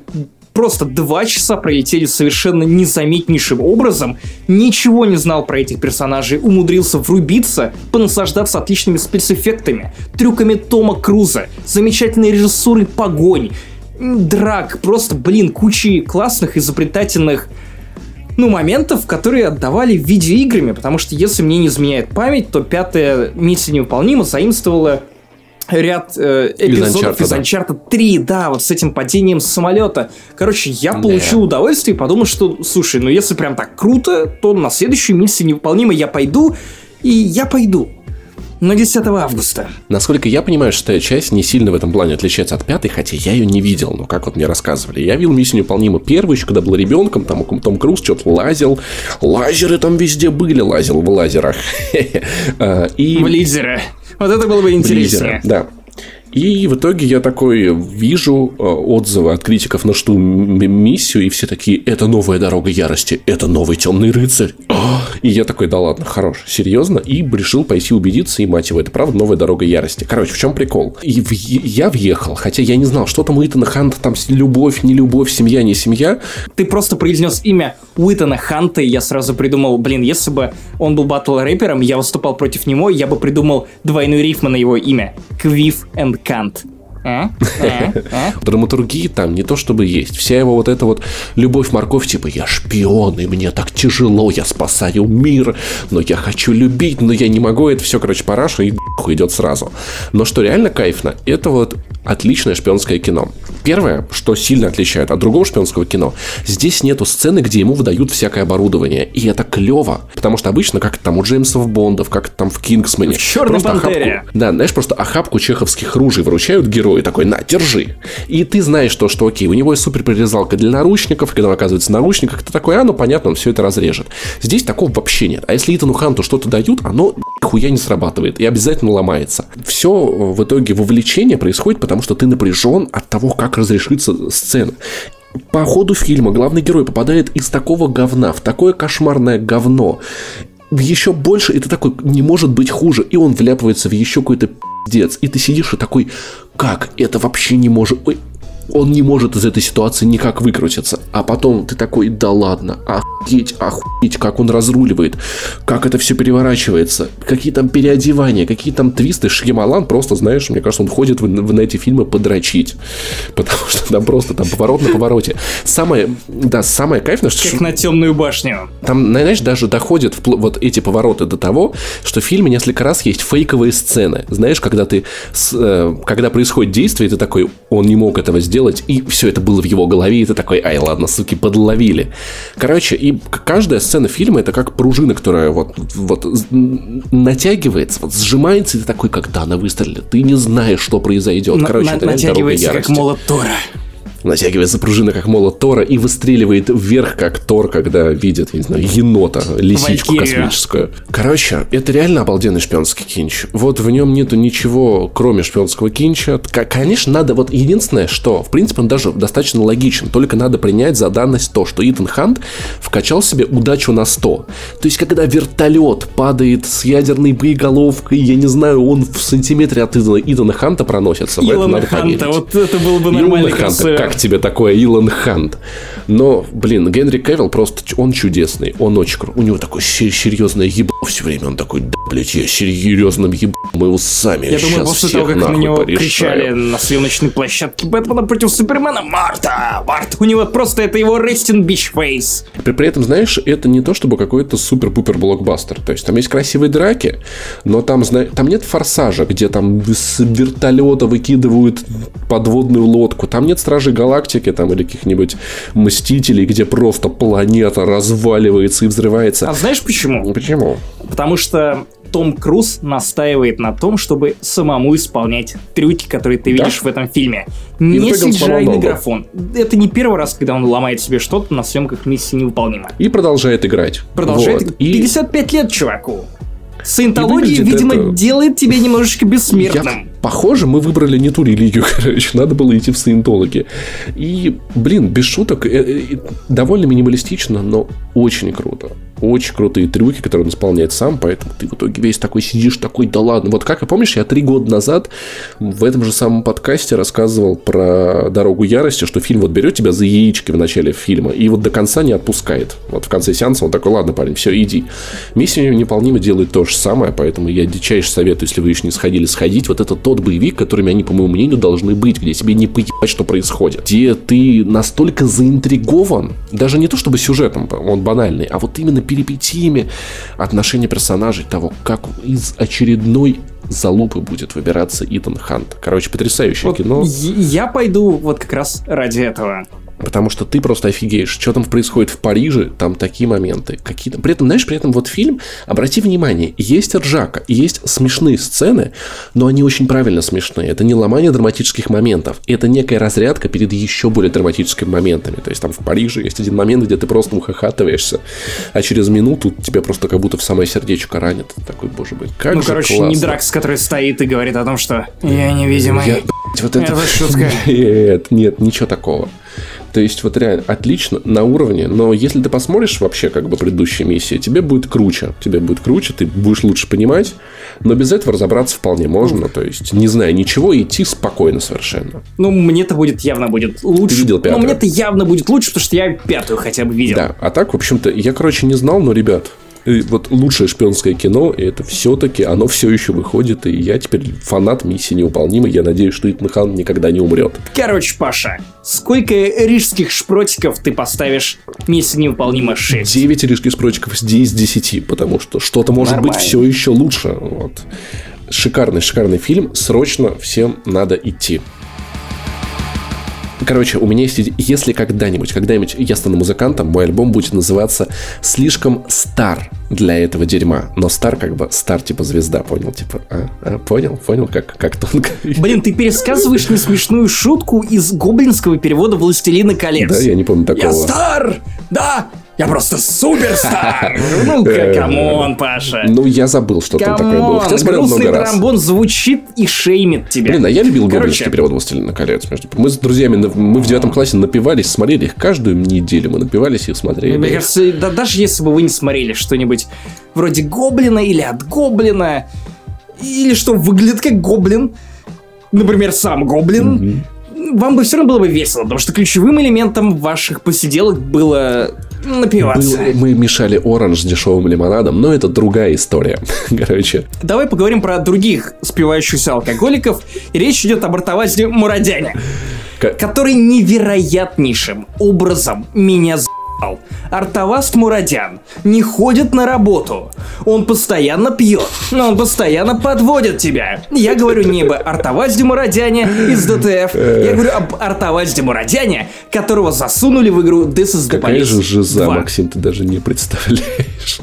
просто два часа пролетели совершенно незаметнейшим образом, ничего не знал про этих персонажей, умудрился врубиться, понаслаждаться отличными спецэффектами, трюками Тома Круза, замечательной режиссурой погонь, драк, просто, блин, кучей классных, изобретательных, ну, моментов, которые отдавали видеоиграми, потому что, если мне не изменяет память, то пятая «Миссия невыполнима» заимствовала ряд э, эпизодов из Uncharted три, да, вот с этим падением с самолета. Короче, я получил yeah. удовольствие и подумал, что, слушай, ну если прям так круто, то на следующую «Миссию невыполнима» я пойду, и я пойду. Но десятого августа. Насколько я понимаю, шестая часть не сильно в этом плане отличается от пятой, хотя я ее не видел, но как вот мне рассказывали. Я видел «Миссию невыполнима» первую, еще когда был ребенком, там Том Круз что-то лазил, лазеры там везде были, лазил в лазерах. И... В лизеры. Вот это было бы интереснее. Да. И в итоге я такой вижу отзывы от критиков на что миссию, и все такие: это новая дорога ярости, это новый темный рыцарь. И я такой: да ладно, хорош, серьезно, и решил пойти убедиться, и мать его, это правда новая дорога ярости. Короче, в чем прикол? И в... я въехал, хотя я не знал, что там у Итана Ханта, там любовь, не любовь, семья, не семья. Ты просто произнес имя Уитана Ханта, и я сразу придумал, блин, если бы он был батл-рэпером, я выступал против него, я бы придумал двойную рифму на его имя. Квиф энд Кант. А? А? А? Драматургии там не то чтобы есть. Вся его вот эта вот любовь-морковь, типа я шпион, и мне так тяжело, я спасаю мир, но я хочу любить, но я не могу, это все, короче, параша, и хуй идет сразу. Но что реально кайфно, это вот отличное шпионское кино. Первое, что сильно отличает от другого шпионского кино, здесь нету сцены, где ему выдают всякое оборудование, и это клево, потому что обычно как-то там у Джеймсов Бондов, как-то там в Кингсмане, в «Черной пантере». Охапку, да, знаешь, просто охапку чеховских ружей вручают герою, и такой: на, держи. И ты знаешь то, что окей, у него есть супер прирезалка для наручников, когда он оказывается в наручниках, ты такой: а, ну понятно, он все это разрежет. Здесь такого вообще нет. А если Итану Ханту что-то дают, оно хуя не срабатывает и обязательно ломается. Все в итоге вовлечение происходит, потому что ты напряжен от того, как разрешится сцена. По ходу фильма главный герой попадает из такого говна в такое кошмарное говно, еще больше, и ты такой: не может быть хуже. И он вляпывается в еще какой-то пиздец. И ты сидишь и такой: как? Это вообще не может... Ой, он не может из этой ситуации никак выкрутиться. А потом ты такой: да ладно, охуеть, охуеть, как он разруливает, как это все переворачивается, какие там переодевания, какие там твисты. Шьямалан просто, знаешь, мне кажется, он ходит в, в, на эти фильмы подрочить, потому что там просто там поворот на повороте. Самое, да, самое кайфное, что... Как на «Темную башню». Там, знаешь, даже доходят вот эти повороты до того, что в фильме несколько раз есть фейковые сцены. Знаешь, когда ты, когда происходит действие, ты такой: он не мог этого сделать, и все это было в его голове, и ты такой: ай, ладно, суки, подловили. Короче, и каждая сцена фильма — это как пружина, которая вот, вот натягивается, вот сжимается, и ты такой: когда она выстрелит, ты не знаешь, что произойдет. Короче, на- это натягивается как молот Тора. Натягивается пружина, как молот Тора, и выстреливает вверх, как Тор, когда видит, я не знаю, енота, лисичку Валькирия космическую. Короче, это реально обалденный шпионский кинч. Вот в нем нету ничего, кроме шпионского кинча. Конечно, надо... Вот единственное, что, в принципе, он даже достаточно логичен. Только надо принять за данность то, что Итан Хант вкачал себе удачу на сто. То есть, когда вертолет падает с ядерной боеголовкой, я не знаю, он в сантиметре от Итана, Итана Ханта проносится. Илона Ханта, вот это было бы нормально. Как тебе такое, Илон Хант? Но, блин, Генри Кавилл просто, он чудесный, он очень крутой. У него такое серьезное ебло все время. Он такой: да, блядь, я серьезным еблом, мы его сами сейчас всех нахуй порешаем. Я думаю, после того, как на него порешаем. Кричали на съемочной площадке: Бэтмена против Супермена, Марта! Марта! У него просто это его рестин бичфейс. При, при этом, знаешь, это не то, чтобы какой-то супер-пупер блокбастер. То есть, там есть красивые драки, но там, там нет форсажа, где там с вертолета выкидывают подводную лодку. Там нет «Стражей Галактики» там, или каких-нибудь «Мстителей», где просто планета разваливается и взрывается. А знаешь почему? Почему? Потому что Том Круз настаивает на том, чтобы самому исполнять трюки, которые ты видишь да? в этом фильме. Не си джи ай-микрофон. Это не первый раз, когда он ломает себе что-то на съемках «Миссии невыполнима». И продолжает играть. Продолжает вот. И... пятьдесят пять лет, чуваку. Саентология, видимо, это... делает тебя немножечко бессмертным. Я... Похоже, мы выбрали не ту религию, короче. Надо было идти в саентологи. И, блин, без шуток, довольно минималистично, но очень круто. очень крутые трюки, которые он исполняет сам, поэтому ты в итоге весь такой сидишь, такой, да ладно. Вот как, и помнишь, я три года назад в этом же самом подкасте рассказывал про «Дорогу ярости», что фильм вот берет тебя за яички в начале фильма и вот до конца не отпускает. Вот в конце сеанса он такой, ладно, парень, все, иди. «Миссия невыполнима» делает то же самое, поэтому я дичайше советую, если вы еще не сходили, сходить. Вот это тот боевик, которыми они, по моему мнению, должны быть, где тебе не поебать, что происходит, где ты настолько заинтригован, даже не то чтобы сюжетом, он банальный, а вот именно перипетиями отношения персонажей, того, как из очередной залупы будет выбираться Итан Хант. Короче, потрясающее вот кино. Я пойду вот как раз ради этого. Потому что ты просто офигеешь, что там происходит в Париже, там такие моменты какие-то. При этом, знаешь, при этом вот фильм, обрати внимание, есть ржака, есть смешные сцены, но они очень правильно смешные. Это не ломание драматических моментов, это некая разрядка перед еще более драматическими моментами. То есть там в Париже есть один момент, где ты просто ухахатываешься, а через минуту тебя просто как будто в самое сердечко ранит. Такой, боже мой, как ну, же короче, классно. Ну, короче, не Дракс, который стоит и говорит о том, что «я невидимый». Я, блядь, вот это... это шутка. Нет, нет, ничего такого. То есть, вот реально, отлично, на уровне, но если ты посмотришь вообще, как бы, предыдущие миссии, тебе будет круче, тебе будет круче, ты будешь лучше понимать, но без этого разобраться вполне можно, то есть, не зная ничего, идти спокойно совершенно. Ну, мне-то будет явно будет лучше. Ты видел пятую? Ну, мне-то явно будет лучше, потому что я пятую хотя бы видел. Да, а так, в общем-то, я, короче, не знал, но, ребят... И вот лучшее шпионское кино, и это все-таки, оно все еще выходит, и я теперь фанат «Миссии невыполнимой», я надеюсь, что Итан Хант никогда не умрет. Короче, Паша, сколько рижских шпротиков ты поставишь «Миссии невыполнима шесть»? девять рижских шпротиков из десяти, потому что что-то может Нормально. Быть все еще лучше. Вот. Шикарный, шикарный фильм, срочно всем надо идти. Короче, у меня есть... Если когда-нибудь, когда-нибудь я стану музыкантом, мой альбом будет называться «Слишком стар для этого дерьма». Но стар как бы... Стар типа звезда, понял? Типа, а, а, понял? Понял, как, как тонко. Блин, ты пересказываешь несмешную шутку из гоблинского перевода «Властелина колец». Да, я не помню такого. Я стар! Да! Я просто суперстар! Ну-ка, камон, Паша. Ну, я забыл, что там такое было. Хотя смотрел много раз. Тромбон звучит и шеймит тебя. Блин, а я любил гоблинский перевод «Властелина колец». Мы с друзьями, мы в девятом классе напивались, смотрели их каждую неделю. Мы напивались и смотрели. Мне кажется, даже если бы вы не смотрели что-нибудь вроде «Гоблина» или «От гоблина», или что выглядит как гоблин, например, сам гоблин, вам бы все равно было бы весело, потому что ключевым элементом ваших посиделок было... напиваться. Был, мы мешали оранж с дешевым лимонадом, но это другая история. Короче. Давай поговорим про других спивающихся алкоголиков. И речь идет об артователе Мурадяне, как... который невероятнейшим образом меня за***л. Артоваст Мурадян не ходит на работу. Он постоянно пьет, но он постоянно подводит тебя. Я говорю не об артовазде Мурадяне из ДТФ. Я говорю об артовазде Мурадяне, которого засунули в игру This Is the Police два. Какая же жиза, Максим, ты даже не представляешь.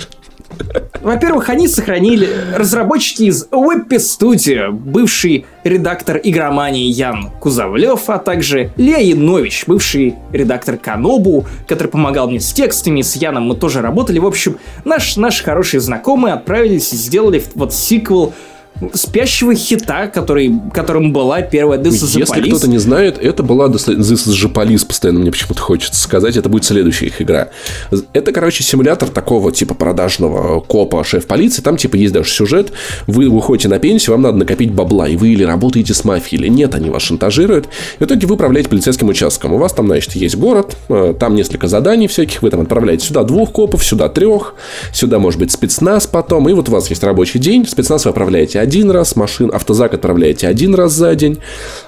Во-первых, они сохранили разработчики из Webby Studio, бывший редактор игромании Ян Кузовлев, а также Илья Янович, бывший редактор Канобу, который помогал мне с текстами, с Яном мы тоже работали. В общем, наш, наши хорошие знакомые отправились и сделали вот сиквел спящего хита, который, которым была первая This Is the Police. Если кто-то не знает, это была This Is the Police, постоянно мне почему-то хочется сказать, это будет следующая их игра. Это, короче, симулятор такого типа продажного копа, шеф полиции, там типа есть даже сюжет, вы выходите на пенсию, вам надо накопить бабла, и вы или работаете с мафией, или нет, они вас шантажируют, и в итоге вы управляете полицейским участком. У вас там, значит, есть город, там несколько заданий всяких, вы там отправляете сюда двух копов, сюда трех, сюда, может быть, спецназ потом, и вот у вас есть рабочий день, спецназ вы отправляете один раз, машин, автозак отправляете один раз за день,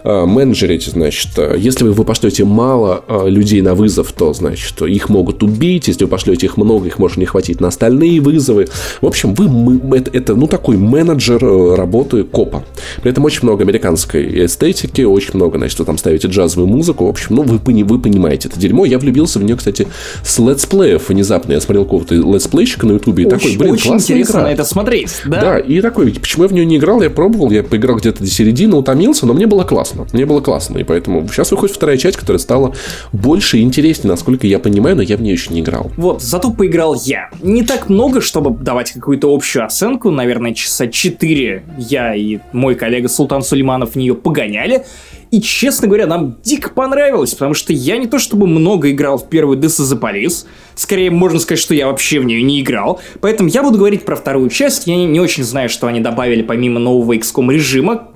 менеджерите, значит, если вы, вы пошлете мало людей на вызов, то, значит, их могут убить, если вы пошлете их много, их может не хватить на остальные вызовы. В общем, вы, мы, это, это, ну, такой менеджер работы копа. При этом очень много американской эстетики, очень много, значит, вы там ставите джазовую музыку, в общем, ну, вы, вы понимаете это дерьмо. Я влюбился в нее, кстати, с летсплеев внезапно. Я смотрел какого-то летсплейщика на ютубе и очень, такой, блин, очень классная игра. Очень интересно это смотреть, да? Да, и такой, почему я в нее не играл, я пробовал, я поиграл где-то до середины, утомился, но мне было классно. Мне было классно, и поэтому сейчас выходит вторая часть, которая стала больше и интереснее, насколько я понимаю, но я в нее еще не играл. Вот, зато поиграл я. Не так много, чтобы давать какую-то общую оценку, наверное, часа четыре я и мой коллега Султан Сулейманов в нее погоняли. И, честно говоря, нам дико понравилось, потому что я не то чтобы много играл в первый This Is the Police, скорее можно сказать, что я вообще в нее не играл, поэтому я буду говорить про вторую часть, я не, не очень знаю, что они добавили помимо нового икс ком режима,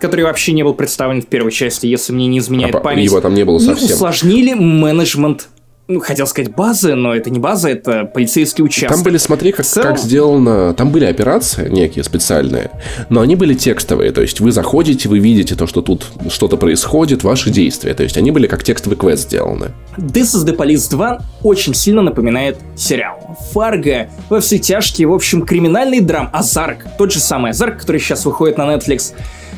который вообще не был представлен в первой части, если мне не изменяет а память, его там не было совсем. И усложнили менеджмент. Ну, хотел сказать базы, но это не база, это полицейский участок. Там были, смотри, как, целом... как сделано... Там были операции некие специальные, но они были текстовые. То есть вы заходите, вы видите то, что тут что-то происходит, ваши действия. То есть они были как текстовый квест сделаны. This Is the Police два очень сильно напоминает сериал Фарго, во все тяжкие, в общем, криминальный драм. Озарк, тот же самый Озарк, который сейчас выходит на Netflix.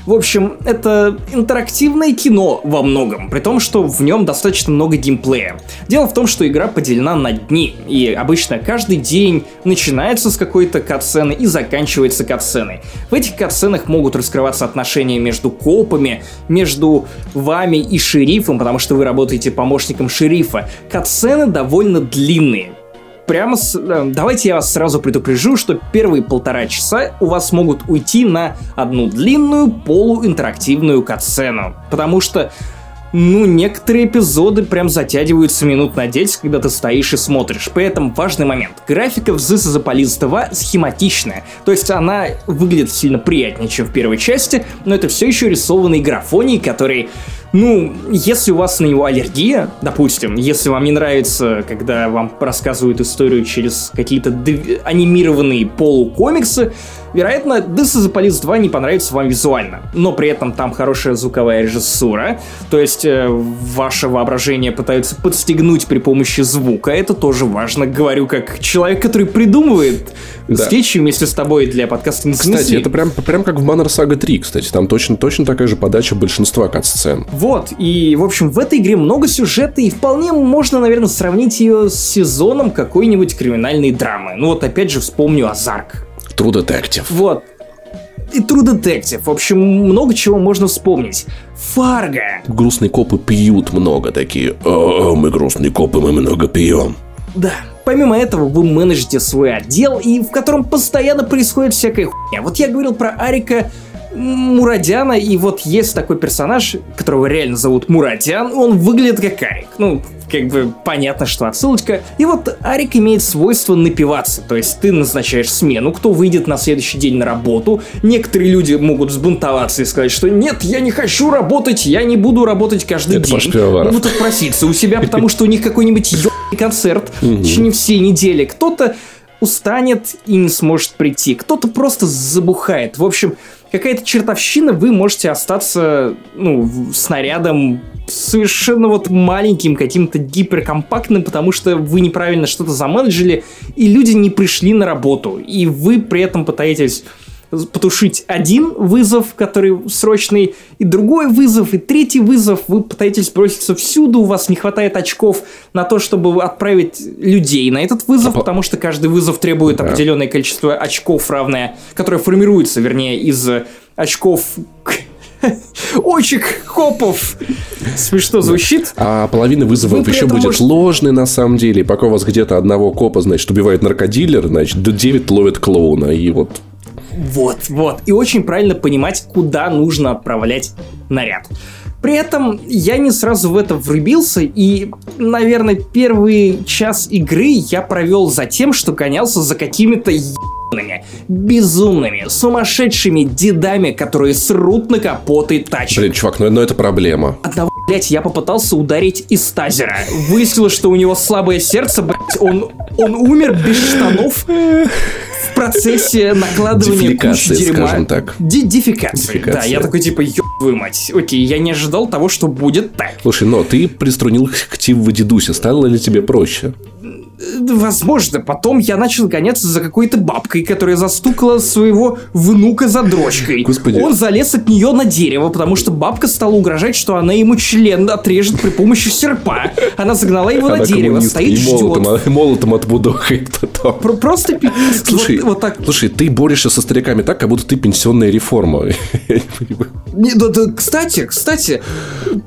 В общем, это интерактивное кино во многом, при том, что в нем достаточно много геймплея. Дело в том, что игра поделена на дни, и обычно каждый день начинается с какой-то катсцены и заканчивается катсценой. В этих катсценах могут раскрываться отношения между копами, между вами и шерифом, потому что вы работаете помощником шерифа. Катсцены довольно длинные. Прямо с... Давайте я вас сразу предупрежу, что первые полтора часа у вас могут уйти на одну длинную полуинтерактивную катсцену. Потому что, ну, некоторые эпизоды прям затягиваются минут на десять, когда ты стоишь и смотришь. При этом важный момент. Графика в This Is the Police два схематичная. То есть она выглядит сильно приятнее, чем в первой части, но это все еще рисованные графонии, которые... Ну, если у вас на него аллергия, допустим, если вам не нравится, когда вам рассказывают историю через какие-то дв- анимированные полукомиксы, вероятно, This Is the Police два не понравится вам визуально. Но при этом там хорошая звуковая режиссура, то есть э, ваше воображение пытаются подстегнуть при помощи звука. Это тоже важно, говорю, как человек, который придумывает да. встречи вместе с тобой для подкаста «Не занесли». Кстати, это прям, прям как в Banner Saga три, кстати, там точно, точно такая же подача большинства катсцен. Вот, и, в общем, в этой игре много сюжета, и вполне можно, наверное, сравнить ее с сезоном какой-нибудь криминальной драмы. Ну вот, опять же, вспомню Озарк. True Detective. Вот. И True Detective. В общем, много чего можно вспомнить. Фарго. Грустные копы пьют много такие. О, мы грустные копы, мы много пьем. Да. Помимо этого, вы менеджите свой отдел, и в котором постоянно происходит всякая хуйня. Вот я говорил про Арика... Мурадяна, и вот есть такой персонаж, которого реально зовут Мурадян, он выглядит как Арик. Ну, как бы понятно, что отсылочка. И вот Арик имеет свойство напиваться, то есть ты назначаешь смену, кто выйдет на следующий день на работу. Некоторые люди могут сбунтоваться и сказать, что нет, я не хочу работать, я не буду работать каждый Это день. Паш Пивоваров. Будут отпроситься у себя, потому что у них какой-нибудь ебаный концерт в течение всей недели. Кто-то устанет и не сможет прийти, кто-то просто забухает. В общем, какая-то чертовщина, вы можете остаться, ну, снарядом совершенно вот маленьким, каким-то гиперкомпактным, потому что вы неправильно что-то заменеджили, и люди не пришли на работу. И вы при этом пытаетесь потушить один вызов, который срочный, и другой вызов, и третий вызов. Вы пытаетесь броситься всюду, у вас не хватает очков на то, чтобы отправить людей на этот вызов, а потому что каждый вызов требует да. определенное количество очков равное, которое формируется, вернее, из очков... Очек копов. Смешно звучит. А половина вызовов еще будет может... ложной на самом деле. Пока у вас где-то одного копа, значит, убивает наркодилер, значит, до девять ловит клоуна. И вот... Вот, вот. И очень правильно понимать, куда нужно отправлять наряд. При этом я не сразу в это врубился, и, наверное, первый час игры я провел за тем, что гонялся за какими-то ебаными, безумными, сумасшедшими дедами, которые срут на капоты тачек. Блин, чувак, ну, ну это проблема. Одного, блять, я попытался ударить из тазера. Выяснилось, что у него слабое сердце, блять, он, он умер без штанов. В процессе накладывания кучи дерьма. Скажем так. Ди- дефикации. дефикации. Да, я такой типа, ёб твою мать. Окей, я не ожидал того, что будет так. Слушай, но ты приструнил к активу дедуся. Стало ли тебе проще? Возможно, потом я начал гоняться за какой-то бабкой, которая застукала своего внука за дрочкой. Господи. Он залез от нее на дерево, потому что бабка стала угрожать, что она ему член отрежет при помощи серпа. Она загнала его она на дерево, стоит, ждет. Молотом, молотом отбудохает. Просто слушай, вот, вот так. Слушай, ты борешься со стариками так, как будто ты пенсионная реформа. Не, да, да, кстати, кстати,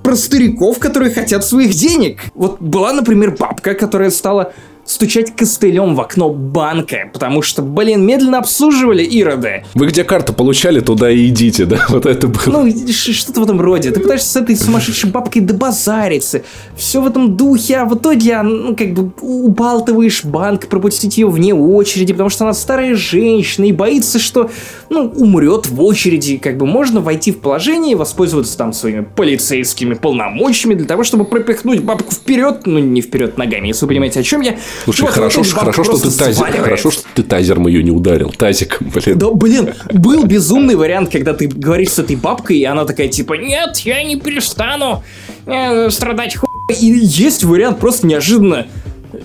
про стариков, которые хотят своих денег. Вот была, например, бабка, которая стала стучать костылем в окно банка, потому что, блин, медленно обслуживали ироды. Вы где карту получали, туда и идите, да? Вот это было. Ну, что-то в этом роде. Ты пытаешься с этой сумасшедшей бабкой добазариться. Все в этом духе, а в итоге, ну, как бы, убалтываешь банк, пропустить ее вне очереди, потому что она старая женщина и боится, что, ну, умрет в очереди. Как бы можно войти в положение и воспользоваться там своими полицейскими полномочиями для того, чтобы пропихнуть бабку вперед, ну, не вперед ногами, если вы понимаете, о чем я. Слушай, вот, хорошо, вот хорошо, что ты тазер, хорошо, что ты тазером ее не ударил. Тазиком, блин. Да, блин, был безумный вариант, когда ты говоришь с этой бабкой, и она такая, типа, нет, я не перестану э, страдать хуй. И есть вариант просто неожиданно.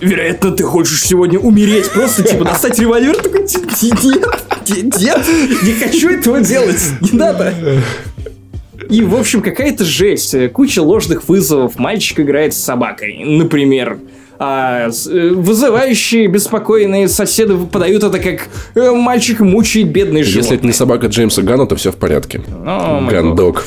Вероятно, ты хочешь сегодня умереть. Просто, типа, достать револьвер. Такой, нет, нет, не хочу этого делать, не надо. И, в общем, какая-то жесть. Куча ложных вызовов. Мальчик играет с собакой, например. А вызывающие беспокойные соседы подают это как э, мальчик мучает бедный животных. Если это не собака Джеймса Ганна, то все в порядке. Oh, Гандог.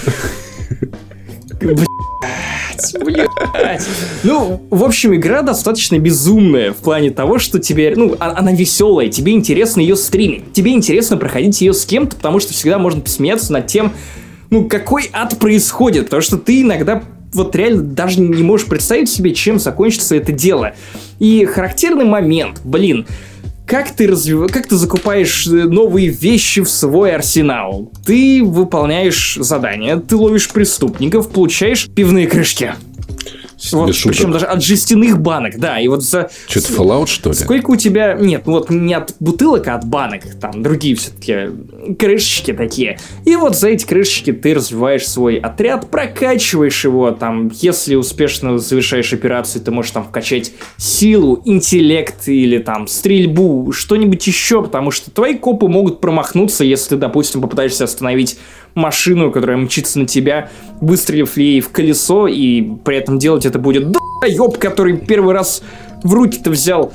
Блять. Ну, в общем, игра достаточно безумная в плане того, что тебе, ну, она веселая, тебе интересно ее стримить, тебе интересно проходить ее с кем-то, потому что всегда можно посмеяться над тем, ну, какой ад происходит, потому что ты иногда вот реально даже не можешь представить себе, чем закончится это дело. И характерный момент, блин, как ты, развив... как ты закупаешь новые вещи в свой арсенал? Ты выполняешь задания, ты ловишь преступников, получаешь пивные крышки. Вот, причем даже от жестяных банок, да, и вот за... Что-то Fallout, что ли? Сколько у тебя... Нет, ну вот не от бутылок, а от банок, там другие все-таки крышечки такие. И вот за эти крышечки ты развиваешь свой отряд, прокачиваешь его, там, если успешно завершаешь операцию, ты можешь там вкачать силу, интеллект или там стрельбу, что-нибудь еще, потому что твои копы могут промахнуться, если ты, допустим, попытаешься остановить машину, которая мчится на тебя, выстрелив ей в колесо, и при этом делать это будет доеб, который первый раз в руки-то взял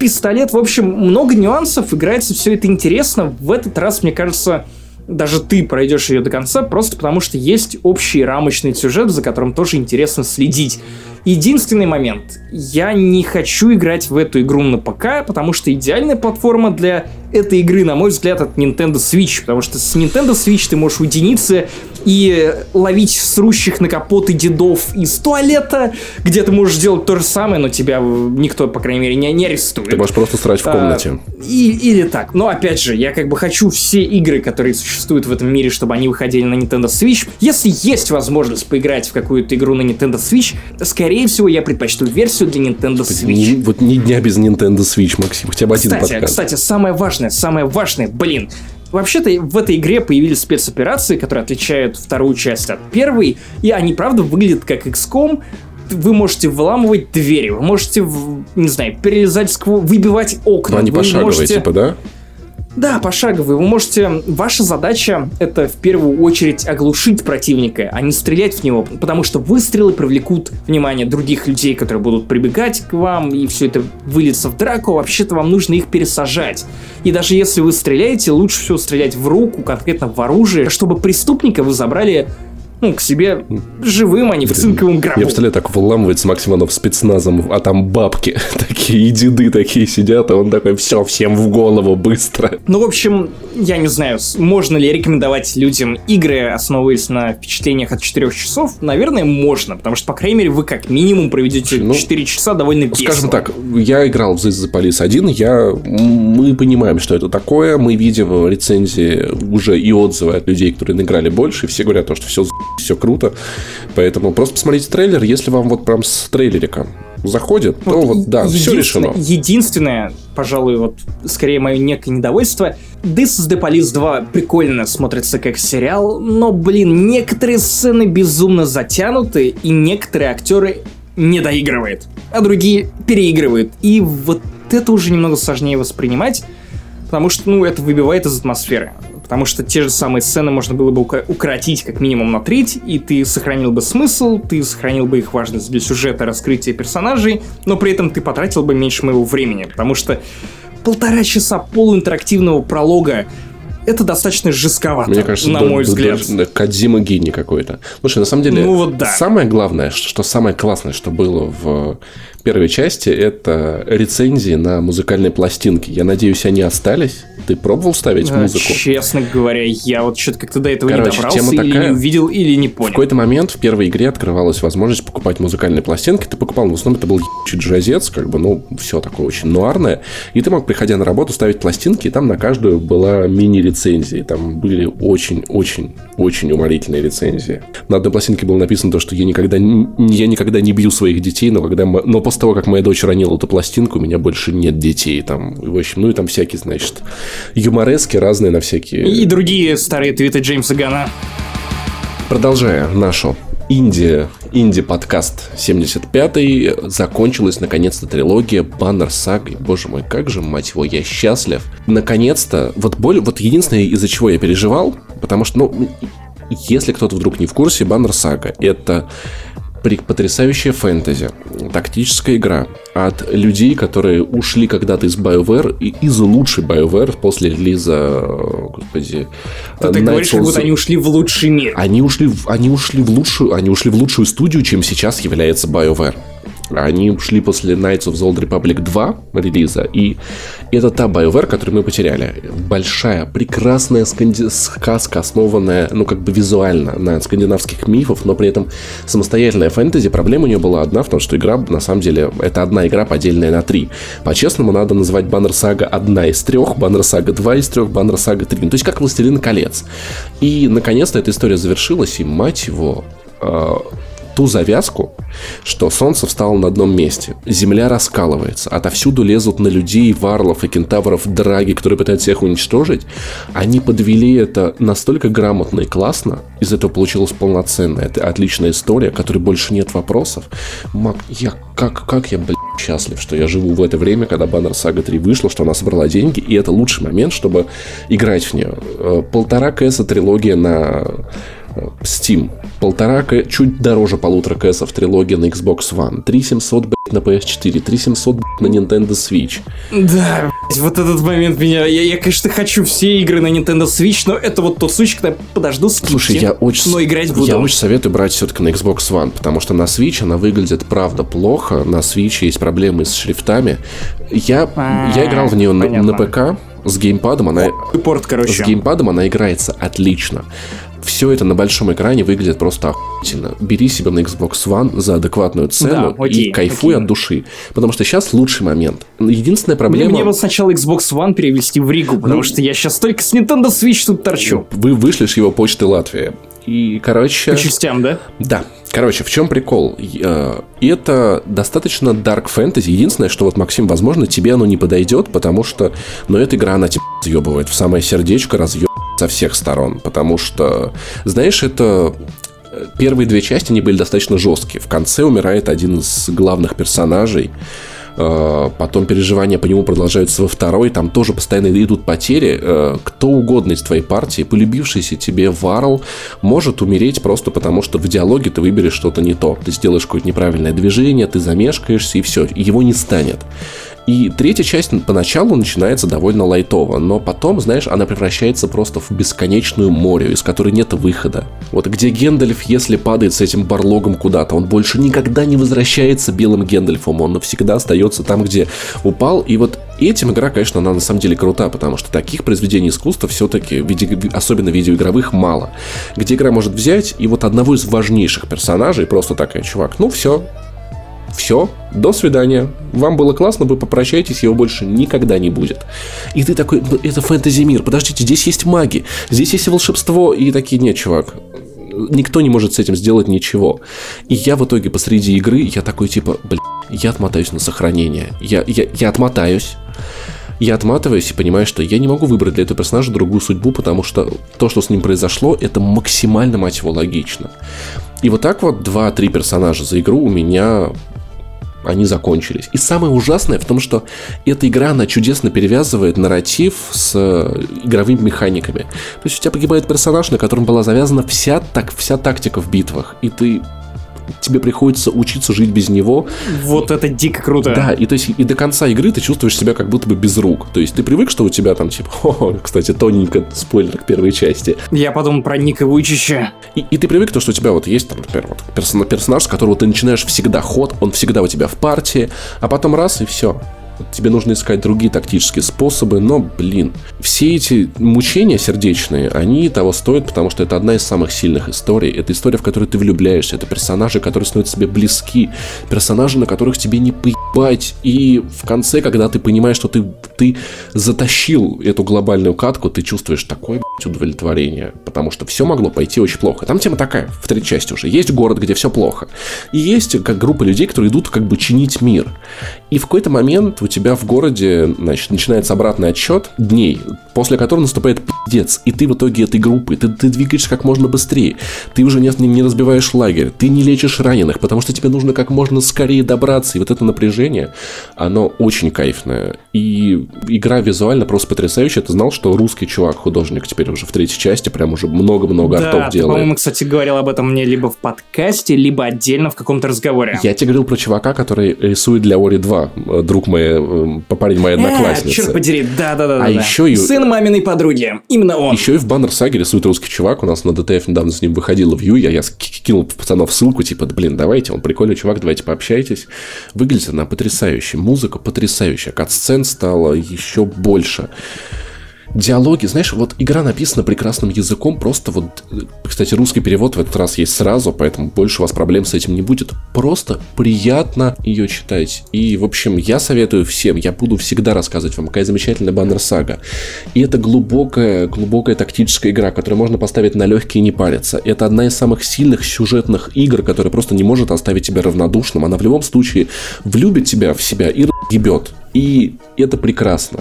пистолет. В общем, много нюансов, играется все это интересно. В этот раз, мне кажется, даже ты пройдешь ее до конца, просто потому что есть общий рамочный сюжет, за которым тоже интересно следить. Единственный момент. Я не хочу играть в эту игру на ПК, потому что идеальная платформа для этой игры, на мой взгляд, это Nintendo Switch, потому что с Nintendo Switch ты можешь уединиться и ловить срущих на капоты дедов из туалета, где ты можешь делать то же самое, но тебя никто, по крайней мере, не, не арестует. Ты можешь просто срать в комнате. А, и, или так. Но, опять же, я как бы хочу все игры, которые существуют в этом мире, чтобы они выходили на Nintendo Switch. Если есть возможность поиграть в какую-то игру на Nintendo Switch, скорее всего, я предпочту версию для Nintendo Switch. Не, вот ни дня без Nintendo Switch, Максим. Хотя бы один подкаст. Кстати, кстати, самое важное, самое важное, блин, вообще-то в этой игре появились спецоперации, которые отличают вторую часть от первой, и они, правда, выглядят как икс ком. Вы можете выламывать двери, вы можете, не знаю, перелезать сквозь, выбивать окна. Но они пошаговые, можете... типа, да? Да, пошаговые. Вы можете... Ваша задача — это в первую очередь оглушить противника, а не стрелять в него, потому что выстрелы привлекут внимание других людей, которые будут прибегать к вам, и все это выльется в драку. Вообще-то вам нужно их пересажать. И даже если вы стреляете, лучше всего стрелять в руку, конкретно в оружие, чтобы преступника вы забрали... Ну, к себе живым, а не в цинковом гробу. Я представляю, так вламывается Максим Иванов спецназом, а там бабки такие и деды такие сидят, а он такой, все, всем в голову, быстро. Ну, в общем, я не знаю, можно ли рекомендовать людям игры, основываясь на впечатлениях от четырёх часов? Наверное, можно, потому что, по крайней мере, вы как минимум проведете ну, четыре часа довольно весело. Скажем так, я играл в This Is the Police один, я... мы понимаем, что это такое, мы видим рецензии уже и отзывы от людей, которые наиграли больше, и все говорят, что все за... все круто, поэтому просто посмотрите трейлер, если вам вот прям с трейлерика заходит, вот то вот, да, все решено. Единственное, пожалуй, вот скорее мое некое недовольство, This Is the Police два прикольно смотрится как сериал, но, блин, некоторые сцены безумно затянуты, и некоторые актеры не доигрывают. а другие переигрывают. И вот это уже немного сложнее воспринимать, потому что, ну, это выбивает из атмосферы. Потому что те же самые сцены можно было бы укоротить как минимум на треть, и ты сохранил бы смысл, ты сохранил бы их важность для сюжета, раскрытия персонажей, но при этом ты потратил бы меньше моего времени, потому что полтора часа полуинтерактивного пролога — это достаточно жестковато, мне кажется, на мой взгляд. Кодзима гений какой-то. Слушай, на самом деле, ну, вот да. Самое главное, что самое классное, что было в первой части, это рецензии на музыкальные пластинки. Я надеюсь, они остались. Ты пробовал ставить да, музыку? Честно говоря, я вот что-то как-то до этого Короче, не добрался, тема такая, или не увидел, или не понял. В какой-то момент в первой игре открывалась возможность покупать музыкальные пластинки. Ты покупал, в основном это был ебучий джазец, как бы, ну, все такое очень нуарное. И ты мог, приходя на работу, ставить пластинки, и там на каждую была мини-рецензия. Рецензии. Там были очень-очень-очень уморительные рецензии. На одной пластинке было написано то, что я никогда, я никогда не бью своих детей, но, когда мы, но после того, как моя дочь ранила эту пластинку, у меня больше нет детей. Там, в общем, ну и там всякие, значит, юморески разные на всякие... И другие старые твиты Джеймса Ганна. Продолжая нашу Индия, инди-подкаст семьдесят пятый, закончилась наконец-то трилогия Banner Saga. Боже мой, как же, мать его, я счастлив. Наконец-то, вот, боль, вот единственное, из-за чего я переживал, потому что, ну, если кто-то вдруг не в курсе, Banner Saga — это потрясающая фэнтези, тактическая игра от людей, которые ушли когда-то из BioWare, из лучшей BioWare после релиза, господи... Ты говоришь, как будто они ушли в лучший мир. Они ушли в, они ушли в лучшую, они ушли в лучшую студию, чем сейчас является BioWare. Они ушли после Knights of the Old Republic два релиза, и это та BioWare, которую мы потеряли. Большая, прекрасная сканди... сказка, основанная, ну, как бы визуально на скандинавских мифов, но при этом самостоятельная фэнтези. Проблема у нее была одна в том, что игра, на самом деле, это одна игра, поделенная на три. По-честному, надо называть Banner Saga одна из трех, Banner Saga два из трех, Banner Saga три. Ну, то есть, как «Властелин колец». И, наконец-то, эта история завершилась, и, мать его... Э- ту завязку, что солнце встало на одном месте, земля раскалывается, отовсюду лезут на людей, варлов и кентавров драги, которые пытаются всех уничтожить. Они подвели это настолько грамотно и классно, из этого получилась полноценная, это отличная история, к которой больше нет вопросов. Мак, я, как, как я, блядь, счастлив, что я живу в это время, когда Banner Saga три вышла, что она собрала деньги, и это лучший момент, чтобы играть в нее. Полтора кэса трилогия на... Steam. Полтора, чуть дороже полутора кэсов трилогия на Xbox One. три тысячи семьсот, блядь, на пи эс четыре. три тысячи семьсот, блядь, на Nintendo Switch. Да, блядь, вот этот момент меня... Я, я, конечно, хочу все игры на Nintendo Switch, но это вот тот случай, когда подожду скидки. Слушай, я очень, но играть буду. Я очень советую брать все-таки на Xbox One, потому что на Switch она выглядит, правда, плохо. На Switch есть проблемы с шрифтами. Я, я играл в нее на, на ПК с геймпадом. Она... Порт, короче. С геймпадом она играется отлично. Все это на большом экране выглядит просто охуительно. Бери себе на Xbox One за адекватную цену, да, окей, и кайфуй окей. от души. Потому что сейчас лучший момент. Единственная проблема... Мне, мне вот сначала Xbox One перевести в Ригу, потому ну, что я сейчас только с Nintendo Switch тут торчу. Вы вышлешь его почты Латвии. И, короче... По частям, да? Да. Короче, в чем прикол? Это достаточно dark fantasy. Единственное, что вот, Максим, возможно, тебе оно не подойдет, потому что... Но эта игра, она тебя разъебывает. В самое сердечко разъебывает со всех сторон. Потому что, знаешь, это... Первые две части, они были достаточно жесткие. В конце умирает один из главных персонажей. Потом переживания по нему продолжаются во второй. Там тоже постоянно идут потери. Кто угодно из твоей партии, полюбившийся тебе варл, может умереть просто потому, что в диалоге ты выберешь что-то не то. Ты сделаешь какое-то неправильное движение, ты замешкаешься, и все, его не станет. И третья часть поначалу начинается довольно лайтово, но потом, знаешь, она превращается просто в бесконечную море, из которой нет выхода. Вот где Гендальф, если падает с этим барлогом куда-то, он больше никогда не возвращается белым Гендальфом, он навсегда остается там, где упал. И вот этим игра, конечно, она на самом деле крута, потому что таких произведений искусства все-таки, особенно видеоигровых, мало. Где игра может взять и вот одного из важнейших персонажей, просто такая, чувак, ну все... Все, до свидания. Вам было классно, вы попрощаетесь, его больше никогда не будет. И ты такой, ну, это фэнтези-мир, подождите, здесь есть маги, здесь есть волшебство, и такие, нет, чувак, никто не может с этим сделать ничего. И я в итоге посреди игры, я такой, типа, блин, я отмотаюсь на сохранение, я, я, я отмотаюсь. Я отматываюсь и понимаю, что я не могу выбрать для этого персонажа другую судьбу, потому что то, что с ним произошло, это максимально, мать его, логично. И вот так вот два-три персонажа за игру у меня... они закончились. И самое ужасное в том, что эта игра, она чудесно перевязывает нарратив с игровыми механиками. То есть у тебя погибает персонаж, на котором была завязана вся, так, вся тактика в битвах, и ты... тебе приходится учиться жить без него. Вот это дико круто. Да, и, то есть, и до конца игры ты чувствуешь себя как будто бы без рук. То есть ты привык, что у тебя там типа... О, кстати, тоненько спойлер к первой части. Я подумал про Ника Вуйчича. И, и ты привык, то, что у тебя вот есть там, например, вот персонаж, персонаж, с которого ты начинаешь всегда ход, он всегда у тебя в партии, а потом раз и все. Тебе нужно искать другие тактические способы, но, блин, все эти мучения сердечные, они того стоят, потому что это одна из самых сильных историй. Это история, в которую ты влюбляешься, это персонажи, которые становятся тебе близки, персонажи, на которых тебе не поебать. И в конце, когда ты понимаешь, что ты, ты затащил эту глобальную катку, ты чувствуешь такое, блядь, удовлетворение, потому что все могло пойти очень плохо. Там тема такая, в третьей части уже. Есть город, где все плохо, и есть как группа людей, которые идут как бы чинить мир. И в какой-то момент у тебя в городе, значит, начинается обратный отсчет дней, после которого наступает пиздец, и ты в итоге этой группы, ты, ты двигаешься как можно быстрее, ты уже не, не разбиваешь лагерь, ты не лечишь раненых, потому что тебе нужно как можно скорее добраться, и вот это напряжение, оно очень кайфное, и игра визуально просто потрясающая. Ты знал, что русский чувак, художник, теперь уже в третьей части прям уже много-много да, артов ты, делает. Да, по-моему, кстати, говорил об этом мне либо в подкасте, либо отдельно в каком-то разговоре. Я тебе говорил про чувака, который рисует для Ори два, друг моя парень моя одноклассница. А, черт подери, да-да-да. А еще и... Сын маминой подруги, именно он. Еще и в Banner Saga рисует русский чувак, у нас на ДТФ недавно с ним выходило вью, я, я кинул пацанов ссылку, типа, блин, давайте, он прикольный чувак, давайте пообщайтесь. Выглядит она потрясающе, музыка потрясающая, кат-сцен стало еще больше. Диалоги, знаешь, вот игра написана прекрасным языком, просто вот, кстати, русский перевод в этот раз есть сразу, поэтому больше у вас проблем с этим не будет. Просто приятно ее читать. И, в общем, я советую всем, я буду всегда рассказывать вам, какая замечательная Banner Saga. И это глубокая, глубокая тактическая игра, которую можно поставить на легкие и не париться. Это одна из самых сильных сюжетных игр, которая просто не может оставить тебя равнодушным. Она в любом случае влюбит тебя в себя и ебет. И это прекрасно.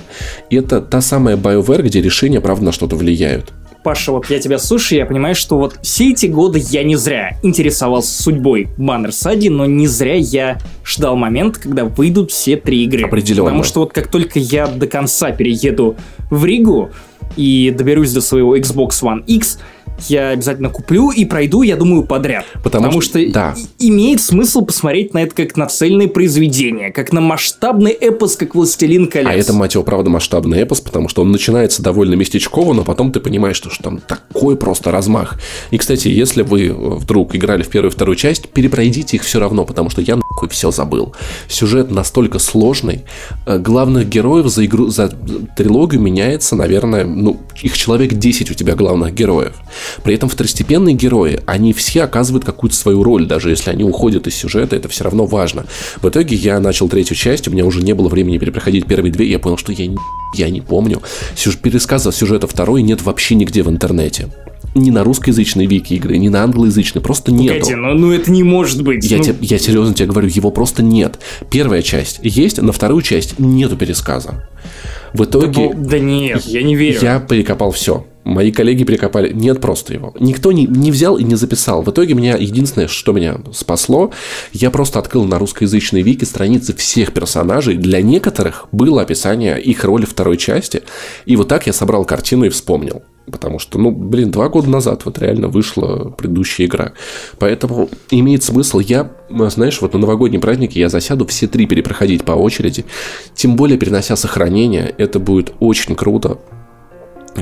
Это та самая BioWare, где решения, правда, на что-то влияют. Паша, вот я тебя слушаю, я понимаю, что вот все эти годы я не зря интересовался судьбой Banner Saga, но не зря я ждал момент, когда выйдут все три игры. Определенно. Потому что вот как только я до конца перееду в Ригу и доберусь до своего Xbox One Икс, я обязательно куплю и пройду, я думаю, подряд. Потому, Потому что, что да. Имеет смысл посмотреть на это как на цельное произведение, как на масштабный эпос, как «Властелин колец». А это, мать его, правда, масштабный эпос, потому что он начинается довольно местечково, но потом ты понимаешь, что, что там такой просто размах. И, кстати, если вы вдруг играли в первую и вторую часть, перепройдите их все равно, потому что я нахуй все забыл. Сюжет настолько сложный. Главных героев за игру, за трилогию меняется, наверное, ну, их человек десять у тебя главных героев. При этом второстепенные герои, они все оказывают какую-то свою роль, даже если они уходят из сюжета, это все равно важно. В итоге я начал третью часть, у меня уже не было времени перепроходить первые две, и я понял, что я не, я не помню. Сюж, пересказа сюжета второй нет вообще нигде в интернете. Ни на русскоязычной вики игры, ни на англоязычной, просто нету. Погоди, ну, ну это не может быть. Я, ну... те, я серьезно тебе говорю, его просто нет. Первая часть есть, на вторую часть нету пересказа. В итоге... Да, да нет, я не верю. Я перекопал все. Мои коллеги прикопали. Нет, просто его. Никто не, не взял и не записал. В итоге меня единственное, что меня спасло, я просто открыл на русскоязычной вики страницы всех персонажей. Для некоторых было описание их роли второй части. И вот так я собрал картину и вспомнил. Потому что, ну, блин, два года назад вот реально вышла предыдущая игра. Поэтому имеет смысл. Я, знаешь, вот на новогодние праздники я засяду все три перепроходить по очереди. Тем более, перенося сохранения, это будет очень круто.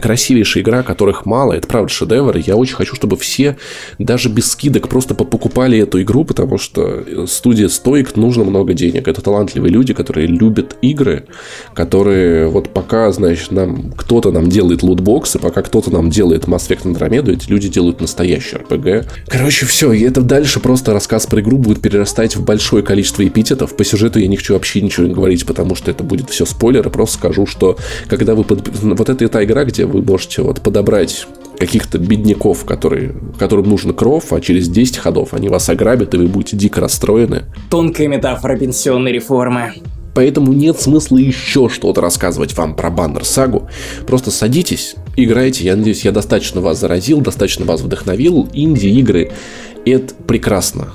Красивейшая игра, которых мало. Это правда шедевр. Я очень хочу, чтобы все даже без скидок просто покупали эту игру, потому что студия Stoic нужно много денег. Это талантливые люди, которые любят игры, которые вот пока, значит, нам кто-то нам делает лутбоксы, пока кто-то нам делает Mass Effect Andromeda, эти люди делают настоящий эр пи джи. Короче, все. И это дальше просто рассказ про игру будет перерастать в большое количество эпитетов. По сюжету я не хочу вообще ничего не говорить, потому что это будет все спойлеры. Просто скажу, что когда вы... Под... Вот это и та игра, где вы можете вот подобрать каких-то бедняков, которые, которым нужен кров, а через десять ходов они вас ограбят, и вы будете дико расстроены. Тонкая метафора пенсионной реформы. Поэтому нет смысла еще что-то рассказывать вам про Banner Saga. Просто садитесь, играйте. Я надеюсь, я достаточно вас заразил, достаточно вас вдохновил. Инди-игры — это прекрасно.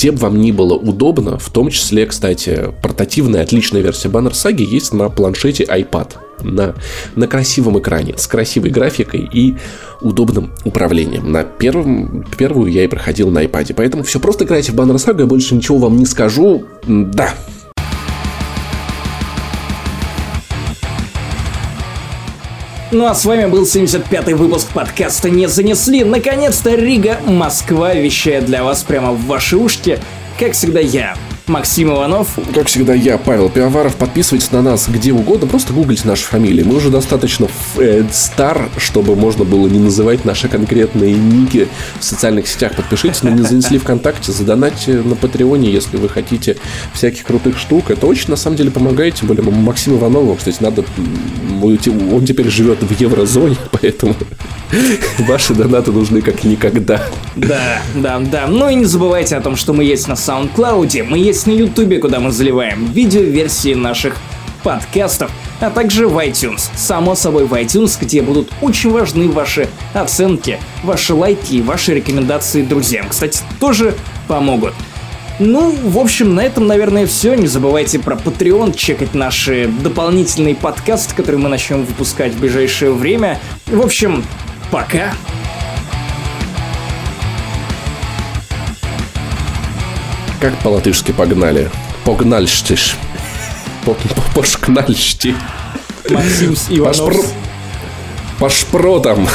где бы вам ни было удобно, в том числе, кстати, портативная отличная версия Banner Saga есть на планшете iPad, на, на красивом экране, с красивой графикой и удобным управлением. На первом, первую я и проходил на iPad, поэтому все, просто играйте в Banner Saga, я больше ничего вам не скажу, да. Ну а с вами был семьдесят пятый выпуск подкаста «Не занесли». Наконец-то Рига, Москва, вещает для вас прямо в ваши ушки. Как всегда я, Максим Иванов. Как всегда я, Павел Пивоваров. Подписывайтесь на нас где угодно, просто гуглите наши фамилии. Мы уже достаточно э, стар, чтобы можно было не называть наши конкретные ники в социальных сетях. Подпишитесь, но «Не занесли» ВКонтакте, задонатьте на Патреоне, если вы хотите всяких крутых штук. Это очень, на самом деле, помогает. Тем более Максиму Иванову, кстати, надо... Он теперь живет в еврозоне, поэтому ваши донаты нужны как никогда. Да, да, да. Ну и не забывайте о том, что мы есть на SoundCloud, мы есть на YouTube, куда мы заливаем видеоверсии наших подкастов, а также в iTunes. Само собой, в iTunes, где будут очень важны ваши оценки, ваши лайки и ваши рекомендации друзьям. Кстати, тоже помогут. Ну, в общем, на этом, наверное, все. Не забывайте про Patreon, чекать наши дополнительные подкасты, которые мы начнем выпускать в ближайшее время. В общем, пока! Как по-латышски погнали? Погнальштиш. Пошкнальшти. Максим Иванов. Пашпро... Пашпро там.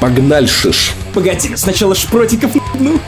Погнальшиш. Погоди, сначала шпротиков, ну...